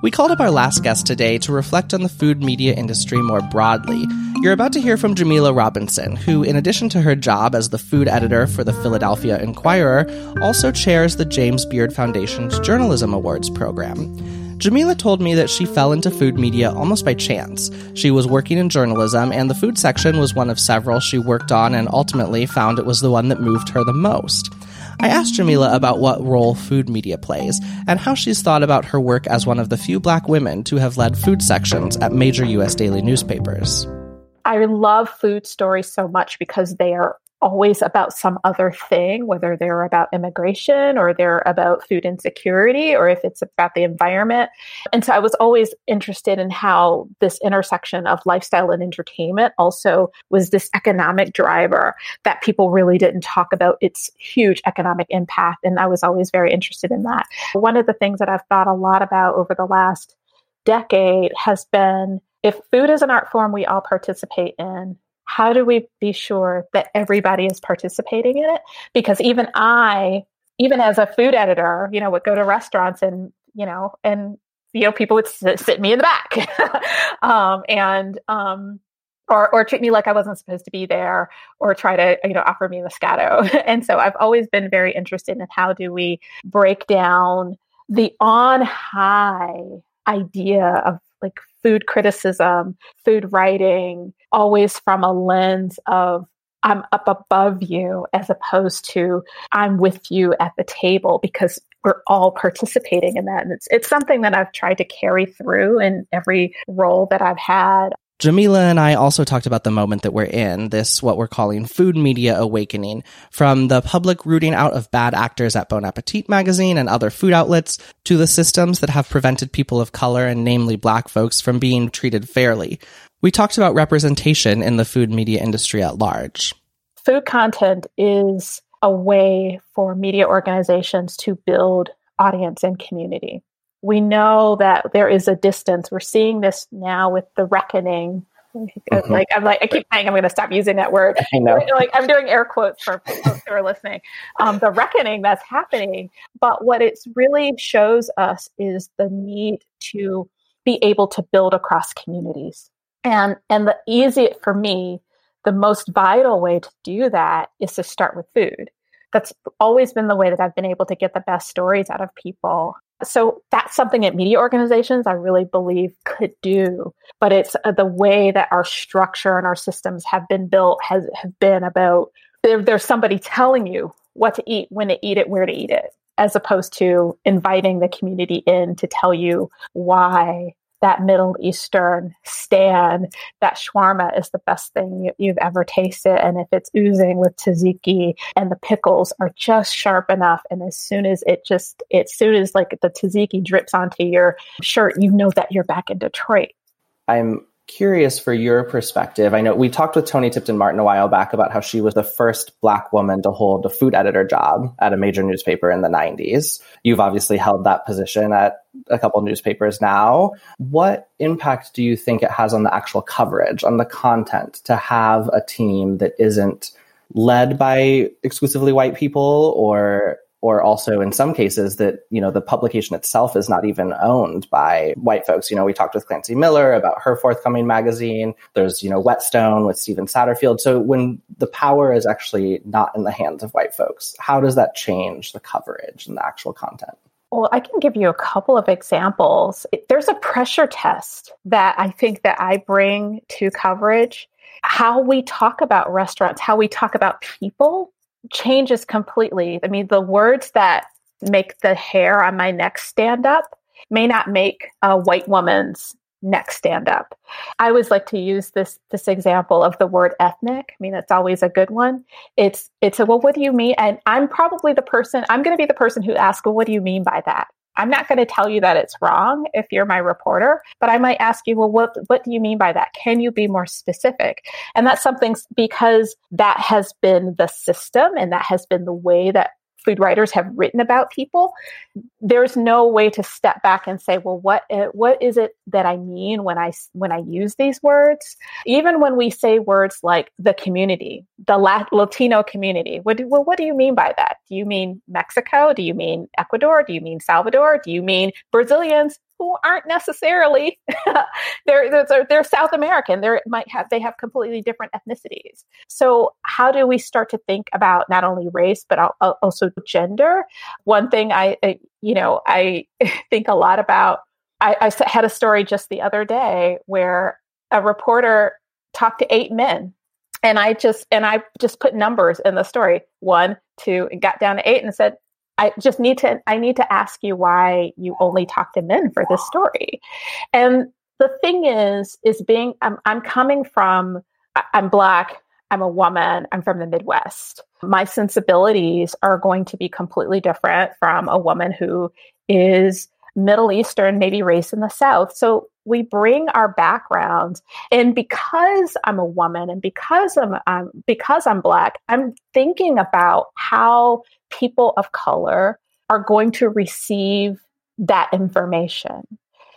We called up our last guest today to reflect on the food media industry more broadly. You're about to hear from Jamila Robinson, who, in addition to her job as the food editor for the Philadelphia Inquirer, also chairs the James Beard Foundation's Journalism Awards program. Jamila told me that she fell into food media almost by chance. She was working in journalism, and the food section was one of several she worked on and ultimately found it was the one that moved her the most. I asked Jamila about what role food media plays and how she's thought about her work as one of the few Black women to have led food sections at major U S daily newspapers. I love food stories so much because they are always about some other thing, whether they're about immigration or they're about food insecurity, or if it's about the environment. And so I was always interested in how this intersection of lifestyle and entertainment also was this economic driver that people really didn't talk about, its huge economic impact. And I was always very interested in that. One of the things that I've thought a lot about over the last decade has been, if food is an art form we all participate in, how do we be sure that everybody is participating in it? Because even I, even as a food editor, you know, would go to restaurants and, you know, and, you know, people would sit, sit me in the back um, and, um, or, or treat me like I wasn't supposed to be there, or try to, you know, offer me Moscato. And so I've always been very interested in how do we break down the on high idea of like food criticism, food writing, always from a lens of I'm up above you, as opposed to I'm with you at the table, because we're all participating in that. And it's, it's something that I've tried to carry through in every role that I've had. Jamila and I also talked about the moment that we're in, this what we're calling food media awakening, from the public rooting out of bad actors at Bon Appetit magazine and other food outlets, to the systems that have prevented people of color, and namely Black folks, from being treated fairly. We talked about representation in the food media industry at large. Food content is a way for media organizations to build audience and community. We know that there is a distance. We're seeing this now with the reckoning. Mm-hmm. Like I'm like I keep saying I'm going to stop using that word. I know. Like I'm doing air quotes for folks who are listening. Um, the reckoning that's happening, but what it really shows us is the need to be able to build across communities. And and the easy for me, the most vital way to do that is to start with food. That's always been the way that I've been able to get the best stories out of people. So that's something that media organizations, I really believe, could do. But it's uh, the way that our structure and our systems have been built has have been about there, there's somebody telling you what to eat, when to eat it, where to eat it, as opposed to inviting the community in to tell you why that Middle Eastern stand, that shawarma, is the best thing you, you've ever tasted. And if it's oozing with tzatziki and the pickles are just sharp enough, and as soon as it just, as soon as like the tzatziki drips onto your shirt, you know that you're back in Detroit. I'm curious for your perspective. I know we talked with Toni Tipton Martin a while back about how she was the first Black woman to hold a food editor job at a major newspaper in the nineties. You've obviously held that position at a couple newspapers now. What impact do you think it has on the actual coverage, on the content, to have a team that isn't led by exclusively white people or or also in some cases that, you know, the publication itself is not even owned by white folks. You know, we talked with Clancy Miller about her forthcoming magazine. There's, you know, Whetstone with Stephen Satterfield. So when the power is actually not in the hands of white folks, how does that change the coverage and the actual content? Well, I can give you a couple of examples. There's a pressure test that I think that I bring to coverage. How we talk about restaurants, how we talk about people changes completely. I mean, the words that make the hair on my neck stand up may not make a white woman's neck stand up. I always like to use this this example of the word ethnic. I mean, it's always a good one. It's it's a, well, what do you mean? And I'm probably the person, I'm going to be the person who asks, well, what do you mean by that? I'm not going to tell you that it's wrong if you're my reporter, but I might ask you, well, what, what do you mean by that? Can you be more specific? And that's something, because that has been the system and that has been the way that food writers have written about people. There's no way to step back and say, well, what what is it that I mean when I when I use these words? Even when we say words like the community, the Latino community, what do, well, what do you mean by that? Do you mean Mexico? Do you mean Ecuador? Do you mean Salvador? Do you mean Brazilians? Who aren't necessarily they're, they're they're South American. They might have they have completely different ethnicities. So how do we start to think about not only race but also gender? One thing I, I you know I think a lot about. I, I had a story just the other day where a reporter talked to eight men, and I just and I just put numbers in the story one, two, and got down to eight and said, I just need to, I need to ask you why you only talked to men for this story. And the thing is, is being, I'm, I'm coming from, I'm Black, I'm a woman, I'm from the Midwest. My sensibilities are going to be completely different from a woman who is Middle Eastern, maybe raised in the South. So we bring our backgrounds, and because I'm a woman and because I'm, I'm because I'm Black, I'm thinking about how people of color are going to receive that information.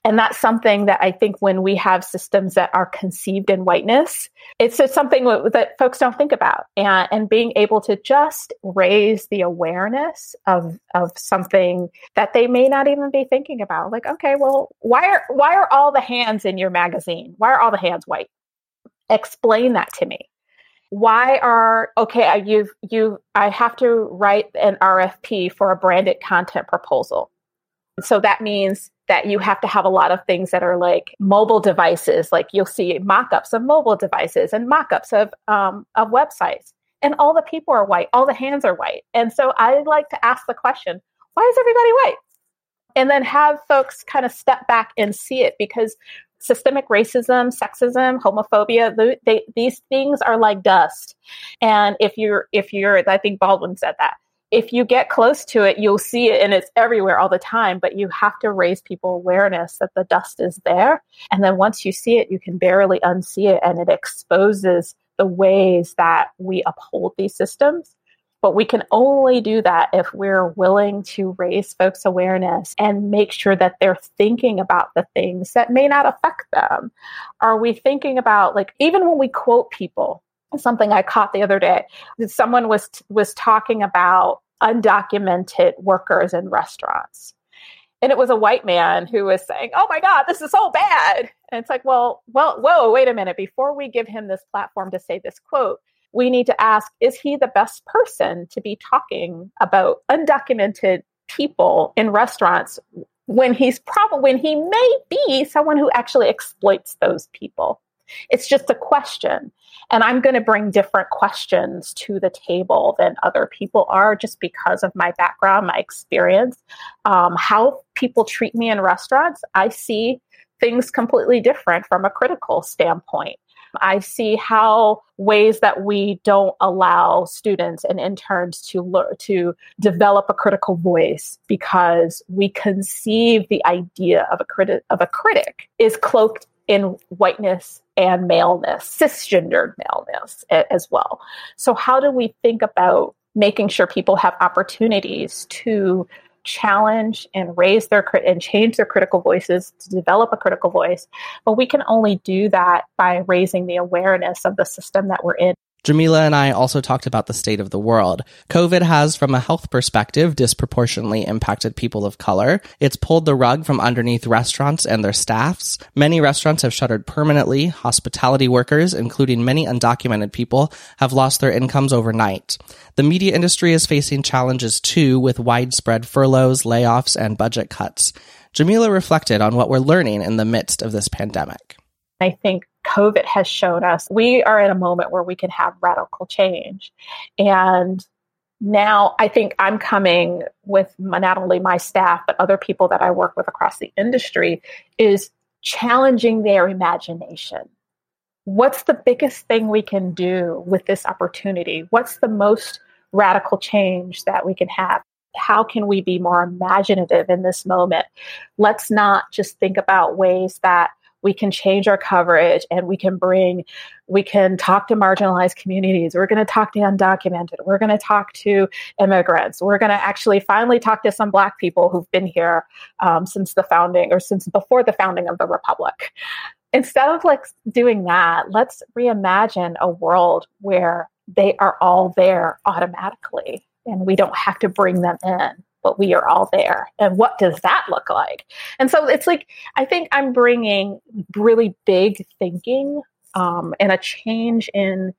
And that's something that I think when we have systems that are conceived in whiteness, it's just something that folks don't think about. And, and being able to just raise the awareness of of something that they may not even be thinking about. Like, okay, well, why are why are all the hands in your magazine? Why are all the hands white? Explain that to me. Why are, okay, you've, you, I have to write an R F P for a branded content proposal. So that means that you have to have a lot of things that are like mobile devices, like you'll see mock-ups of mobile devices and mock-ups of, um, of websites. And all the people are white, all the hands are white. And so I like to ask the question, why is everybody white? And then have folks kind of step back and see it, because systemic racism, sexism, homophobia, they, they, these things are like dust. And if you're, if you're, I think Baldwin said that, if you get close to it, you'll see it and it's everywhere all the time, but you have to raise people awareness that the dust is there. And then once you see it, you can barely unsee it. And it exposes the ways that we uphold these systems. But we can only do that if we're willing to raise folks' awareness and make sure that they're thinking about the things that may not affect them. Are we thinking about, like, even when we quote people, something I caught the other day, someone was was talking about undocumented workers in restaurants. And it was a white man who was saying, oh my God, this is so bad. And it's like, well, well, whoa, wait a minute. Before we give him this platform to say this quote, we need to ask, is he the best person to be talking about undocumented people in restaurants when he's probably, when he may be someone who actually exploits those people? It's just a question. And I'm going to bring different questions to the table than other people are just because of my background, my experience, um, how people treat me in restaurants. I see things completely different from a critical standpoint. I see how ways that we don't allow students and interns to learn, to develop a critical voice because we conceive the idea of a critic of a critic is cloaked in whiteness and maleness, cisgendered maleness a- as well. So how do we think about making sure people have opportunities to challenge and raise their crit and change their critical voices, to develop a critical voice? But we can only do that by raising the awareness of the system that we're in. Jamila and I also talked about the state of the world. COVID has, from a health perspective, disproportionately impacted people of color. It's pulled the rug from underneath restaurants and their staffs. Many restaurants have shuttered permanently. Hospitality workers, including many undocumented people, have lost their incomes overnight. The media industry is facing challenges, too, with widespread furloughs, layoffs, and budget cuts. Jamila reflected on what we're learning in the midst of this pandemic. I think COVID has showed us we are at a moment where we can have radical change. And now I think I'm coming with my, not only my staff, but other people that I work with across the industry, is challenging their imagination. What's the biggest thing we can do with this opportunity? What's the most radical change that we can have? How can we be more imaginative in this moment? Let's not just think about ways that we can change our coverage and we can bring, we can talk to marginalized communities. We're going to talk to undocumented. We're going to talk to immigrants. We're going to actually finally talk to some Black people who've been here um, since the founding or since before the founding of the Republic. Instead of like doing that, let's reimagine a world where they are all there automatically and we don't have to bring them in, but we are all there. And what does that look like? And so it's like, I think I'm bringing really big thinking um, and a change in,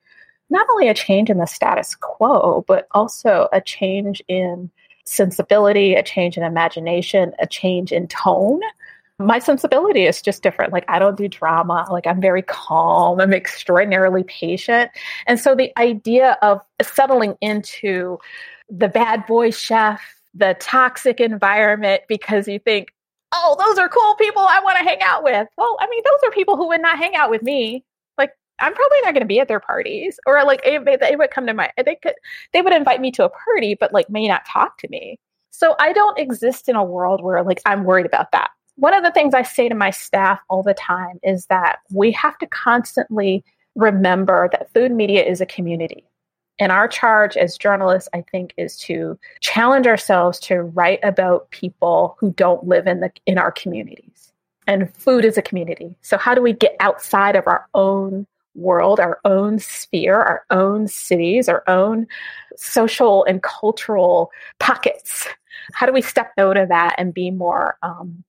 not only a change in the status quo, but also a change in sensibility, a change in imagination, a change in tone. My sensibility is just different. Like I don't do drama. Like I'm very calm. I'm extraordinarily patient. And so the idea of settling into the bad boy chef, the toxic environment, because you think, oh, those are cool people I want to hang out with. Well, I mean, those are people who would not hang out with me. Like, I'm probably not going to be at their parties, or like they, they would come to my, they could, they would invite me to a party, but like may not talk to me. So I don't exist in a world where like I'm worried about that. One of the things I say to my staff all the time is that we have to constantly remember that food media is a community. And our charge as journalists, I think, is to challenge ourselves to write about people who don't live in the in our communities. And food is a community. So how do we get outside of our own world, our own sphere, our own cities, our own social and cultural pockets? How do we step out of that and be more um,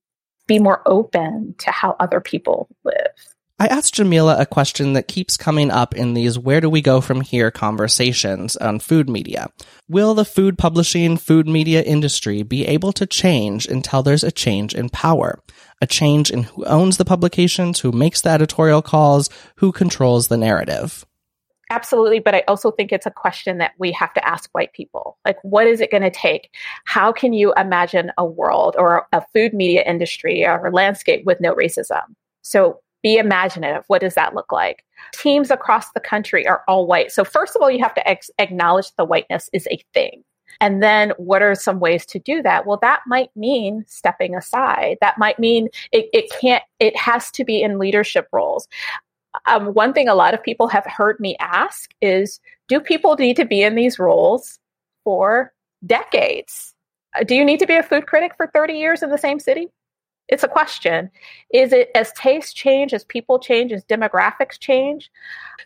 be more open to how other people live? I asked Jamila a question that keeps coming up in these where do we go from here conversations on food media. Will the food publishing, food media industry be able to change until there's a change in power? A change in who owns the publications, who makes the editorial calls, who controls the narrative? Absolutely, but I also think it's a question that we have to ask white people. Like, what is it going to take? How can you imagine a world or a food media industry or a landscape with no racism? So be imaginative. What does that look like? Teams across the country are all white. So first of all, you have to ex- acknowledge the whiteness is a thing. And then what are some ways to do that? Well, that might mean stepping aside. That might mean it, it can't, it has to be in leadership roles. Um, one thing a lot of people have heard me ask is, do people need to be in these roles for decades? Do you need to be a food critic for thirty years in the same city? It's a question. Is it as tastes change, as people change, as demographics change?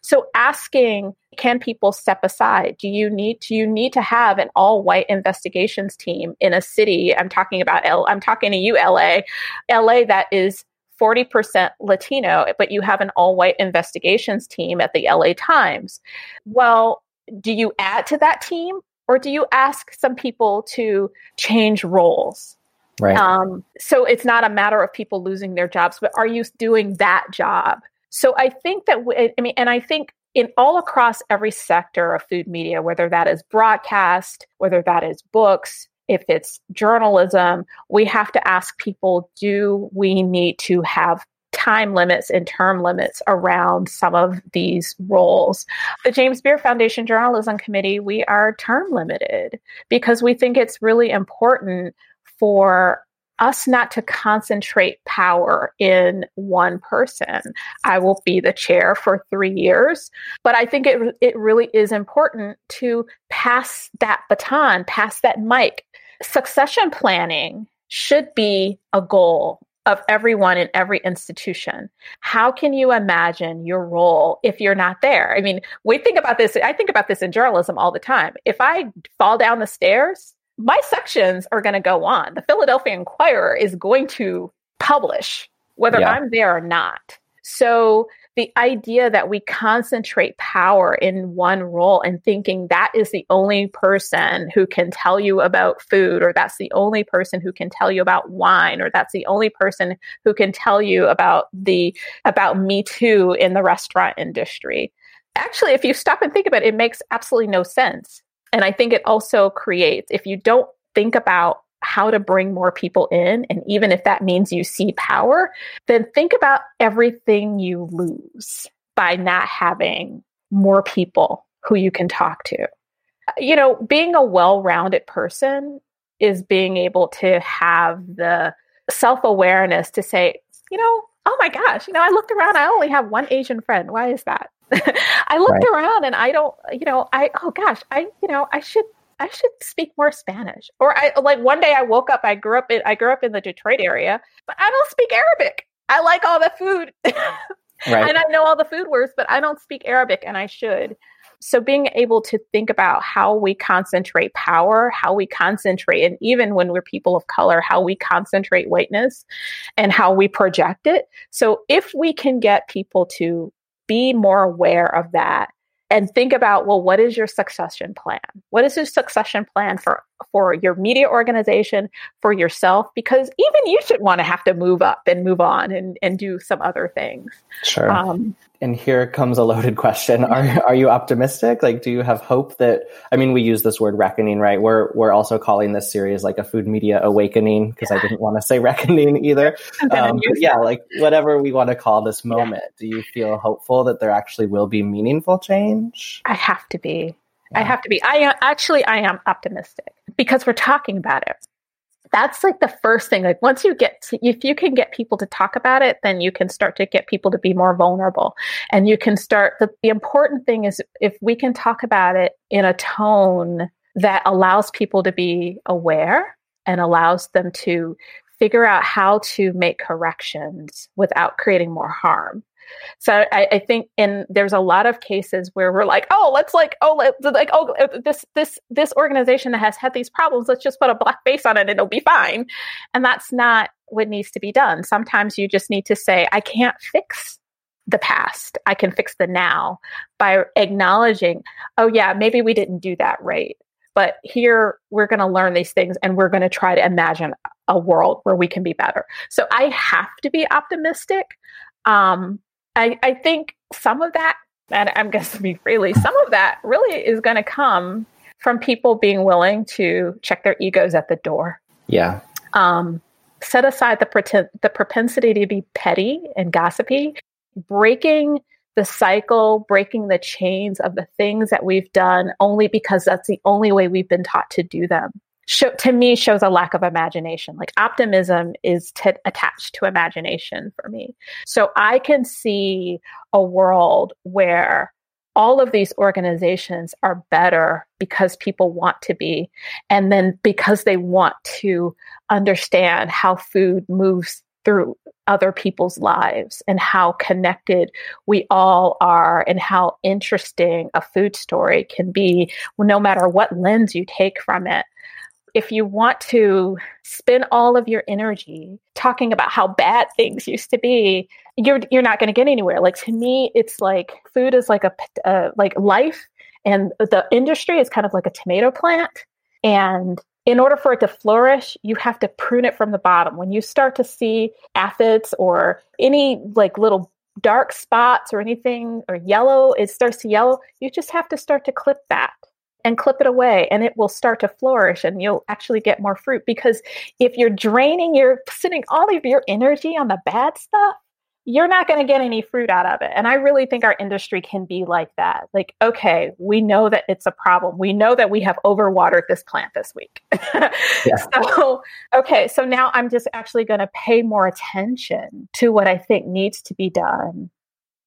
So asking, can people step aside? Do you need to, you need to have an all-white investigations team in a city? I'm talking about, L, I'm talking to you, L A. L A that is forty percent Latino, but you have an all-white investigations team at the L A Times. Well, do you add to that team, or do you ask some people to change roles? Right. Um, so it's not a matter of people losing their jobs, but are you doing that job? So I think that, w- I mean, and I think in all across every sector of food media, whether that is broadcast, whether that is books, if it's journalism, we have to ask people, do we need to have time limits and term limits around some of these roles? The James Beard Foundation Journalism Committee, we are term limited because we think it's really important for us not to concentrate power in one person. I will be the chair for three years, but I think it it really is important to pass that baton, pass that mic. Succession planning should be a goal of everyone in every institution. How can you imagine your role if you're not there? I mean, we think about this. I think about this in journalism all the time. If I fall down the stairs, my sections are going to go on. The Philadelphia Inquirer is going to publish whether yeah. I'm there or not. So the idea that we concentrate power in one role and thinking that is the only person who can tell you about food, or that's the only person who can tell you about wine, or that's the only person who can tell you about the about Me Too in the restaurant industry. Actually, if you stop and think about it, it makes absolutely no sense. And I think it also creates, if you don't think about how to bring more people in, and even if that means you see power, then think about everything you lose by not having more people who you can talk to. You know, being a well-rounded person is being able to have the self-awareness to say, you know, oh my gosh, you know, I looked around, I only have one Asian friend. Why is that? I looked right. around and I don't, you know, I, oh gosh, I, you know, I should I should speak more Spanish. Or I like one day I woke up, I grew up in, I grew up in the Detroit area, but I don't speak Arabic. I like all the food right. and I know all the food words, but I don't speak Arabic and I should. So being able to think about how we concentrate power, how we concentrate, and even when we're people of color, how we concentrate whiteness and how we project it. So if we can get people to be more aware of that, and think about, well, what is your succession plan? What is your succession plan for, for your media organization, for yourself? Because even you should want to have to move up and move on and, and do some other things. Sure. Um, and here comes a loaded question. Are are you optimistic? Like, do you have hope that, I mean, we use this word reckoning, right? We're we're also calling this series like a food media awakening, because I didn't want to say reckoning either. Um, yeah, that. Like whatever we want to call this moment. Yeah. Do you feel hopeful that there actually will be meaningful change? I have to be. Yeah. I have to be. I am, actually, I am optimistic because we're talking about it. That's like the first thing. Like once you get, to, if you can get people to talk about it, then you can start to get people to be more vulnerable, and you can start. The, the important thing is if we can talk about it in a tone that allows people to be aware and allows them to figure out how to make corrections without creating more harm. So I, I think in there's a lot of cases where we're like, oh, let's like, oh, let's like, oh, this this this organization that has had these problems, let's just put a black face on it and it'll be fine. And that's not what needs to be done. Sometimes you just need to say, I can't fix the past. I can fix the now by acknowledging, oh, yeah, maybe we didn't do that right. But here we're going to learn these things and we're going to try to imagine a world where we can be better. So I have to be optimistic. Um, I, I think some of that, and I'm going to be freely, some of that really is going to come from people being willing to check their egos at the door. Yeah. Um, set aside the pretend, the propensity to be petty and gossipy, breaking the cycle, breaking the chains of the things that we've done only because that's the only way we've been taught to do them. Show, to me, shows a lack of imagination. Like optimism is t- attached to imagination for me. So I can see a world where all of these organizations are better because people want to be, and then because they want to understand how food moves through other people's lives and how connected we all are and how interesting a food story can be, no matter what lens you take from it. If you want to spend all of your energy talking about how bad things used to be, you're you're not going to get anywhere. Like to me, it's like food is like a uh, like life, and the industry is kind of like a tomato plant. And in order for it to flourish, you have to prune it from the bottom. When you start to see aphids or any like little dark spots or anything or yellow, it starts to yellow. You just have to start to clip that. And clip it away, and it will start to flourish, and you'll actually get more fruit. Because if you're draining, you're sitting all of your energy on the bad stuff, you're not going to get any fruit out of it. And I really think our industry can be like that. Like, okay, we know that it's a problem. We know that we have overwatered this plant this week. Yeah. So, okay, so now I'm just actually going to pay more attention to what I think needs to be done.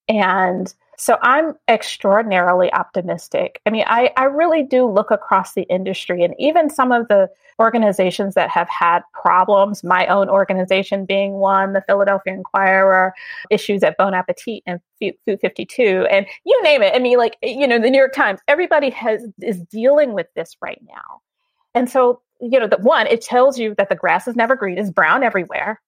And So I'm extraordinarily optimistic. I mean, I, I really do look across the industry, and even some of the organizations that have had problems, my own organization being one, the Philadelphia Inquirer, issues at Bon Appetit and Food fifty-two, and you name it. I mean, like, you know, the New York Times, everybody has is dealing with this right now. And so, you know, the one, it tells you that the grass is never green, it's brown everywhere.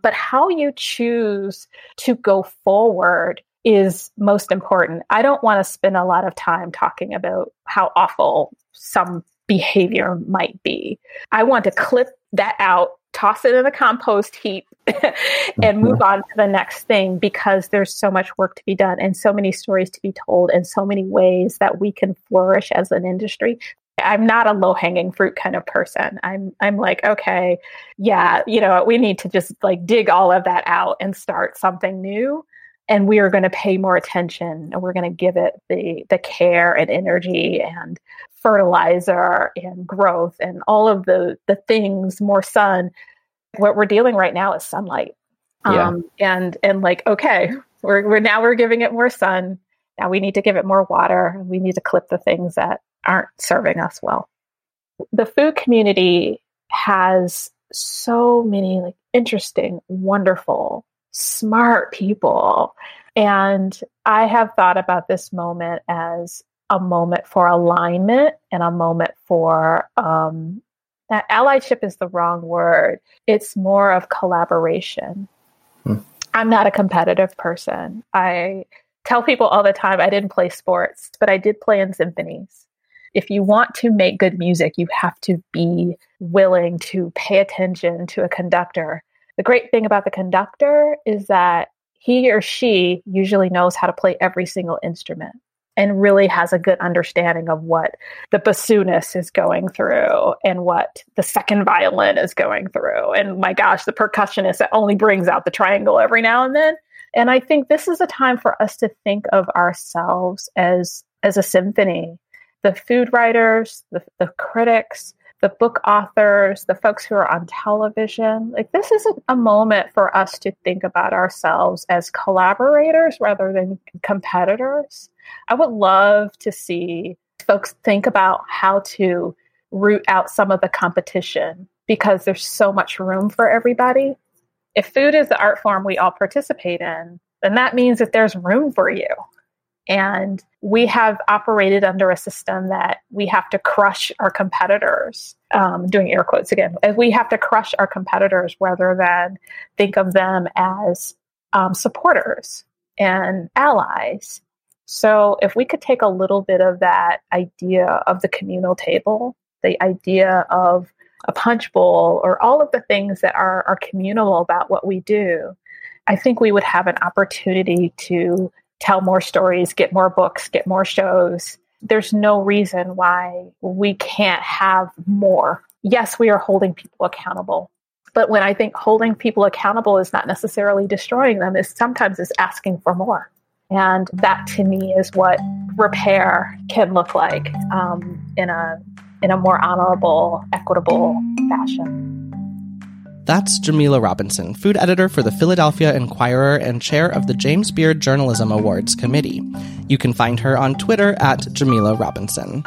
But how you choose to go forward is most important. I don't want to spend a lot of time talking about how awful some behavior might be. I want to clip that out, toss it in a compost heap, and move on to the next thing, because there's so much work to be done and so many stories to be told and so many ways that we can flourish as an industry. I'm not a low-hanging fruit kind of person. I'm I'm like, okay, yeah, you know, we need to just like dig all of that out and start something new. And we are going to pay more attention, and we're going to give it the the care and energy and fertilizer and growth and all of the the things, more sun. What we're dealing right now is sunlight. Yeah. Um, and and like, okay, we're we're now we're giving it more sun. Now we need to give it more water. We need to clip the things that aren't serving us well. The food community has so many like interesting, wonderful, smart people. And I have thought about this moment as a moment for alignment and a moment for, um, that allyship is the wrong word. It's more of collaboration. Hmm. I'm not a competitive person. I tell people all the time, I didn't play sports, but I did play in symphonies. If you want to make good music, you have to be willing to pay attention to a conductor. The great thing about the conductor is that he or she usually knows how to play every single instrument and really has a good understanding of what the bassoonist is going through and what the second violin is going through. And my gosh, the percussionist that only brings out the triangle every now and then. And I think this is a time for us to think of ourselves as, as a symphony. The food writers, the, the critics, the book authors, the folks who are on television. Like, this isn't a moment for us to think about ourselves as collaborators rather than competitors. I would love to see folks think about how to root out some of the competition, because there's so much room for everybody. If food is the art form we all participate in, then that means that there's room for you. And we have operated under a system that we have to crush our competitors, um, doing air quotes again, we have to crush our competitors rather than think of them as um, supporters and allies. So if we could take a little bit of that idea of the communal table, the idea of a punch bowl, or all of the things that are, are communal about what we do, I think we would have an opportunity to tell more stories, get more books, get more shows. There's no reason why we can't have more. Yes, we are holding people accountable. But when I think holding people accountable is not necessarily destroying them, it's sometimes it's asking for more. And that to me is what repair can look like um, in a in a more honorable, equitable fashion. That's Jamila Robinson, food editor for the Philadelphia Inquirer and chair of the James Beard Journalism Awards Committee. You can find her on Twitter at Jamila Robinson.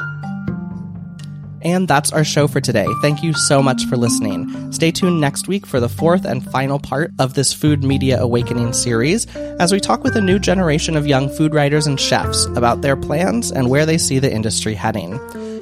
And that's our show for today. Thank you so much for listening. Stay tuned next week for the fourth and final part of this Food Media Awakening series, as we talk with a new generation of young food writers and chefs about their plans and where they see the industry heading.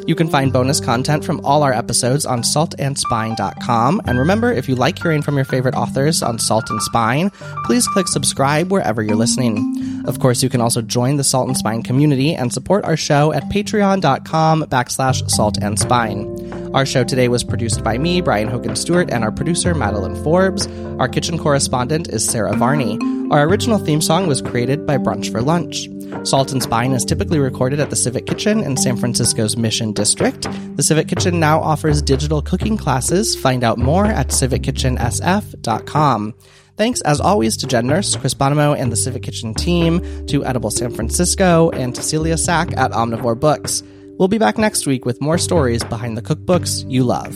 You can find bonus content from all our episodes on salt and spine dot com. And remember, if you like hearing from your favorite authors on Salt and Spine, please click subscribe wherever you're listening. Of course, you can also join the Salt and Spine community and support our show at patreon.com backslash salt and spine. Our show today was produced by me, Brian Hogan-Stewart, and our producer, Madeline Forbes. Our kitchen correspondent is Sarah Varney. Our original theme song was created by Brunch for Lunch. Salt and Spine is typically recorded at the Civic Kitchen in San Francisco's Mission District. The Civic Kitchen now offers digital cooking classes. Find out more at civic kitchen s f dot com. Thanks, as always, to Jen Nurse, Chris Bonomo, and the Civic Kitchen team, to Edible San Francisco, and to Celia Sack at Omnivore Books. We'll be back next week with more stories behind the cookbooks you love.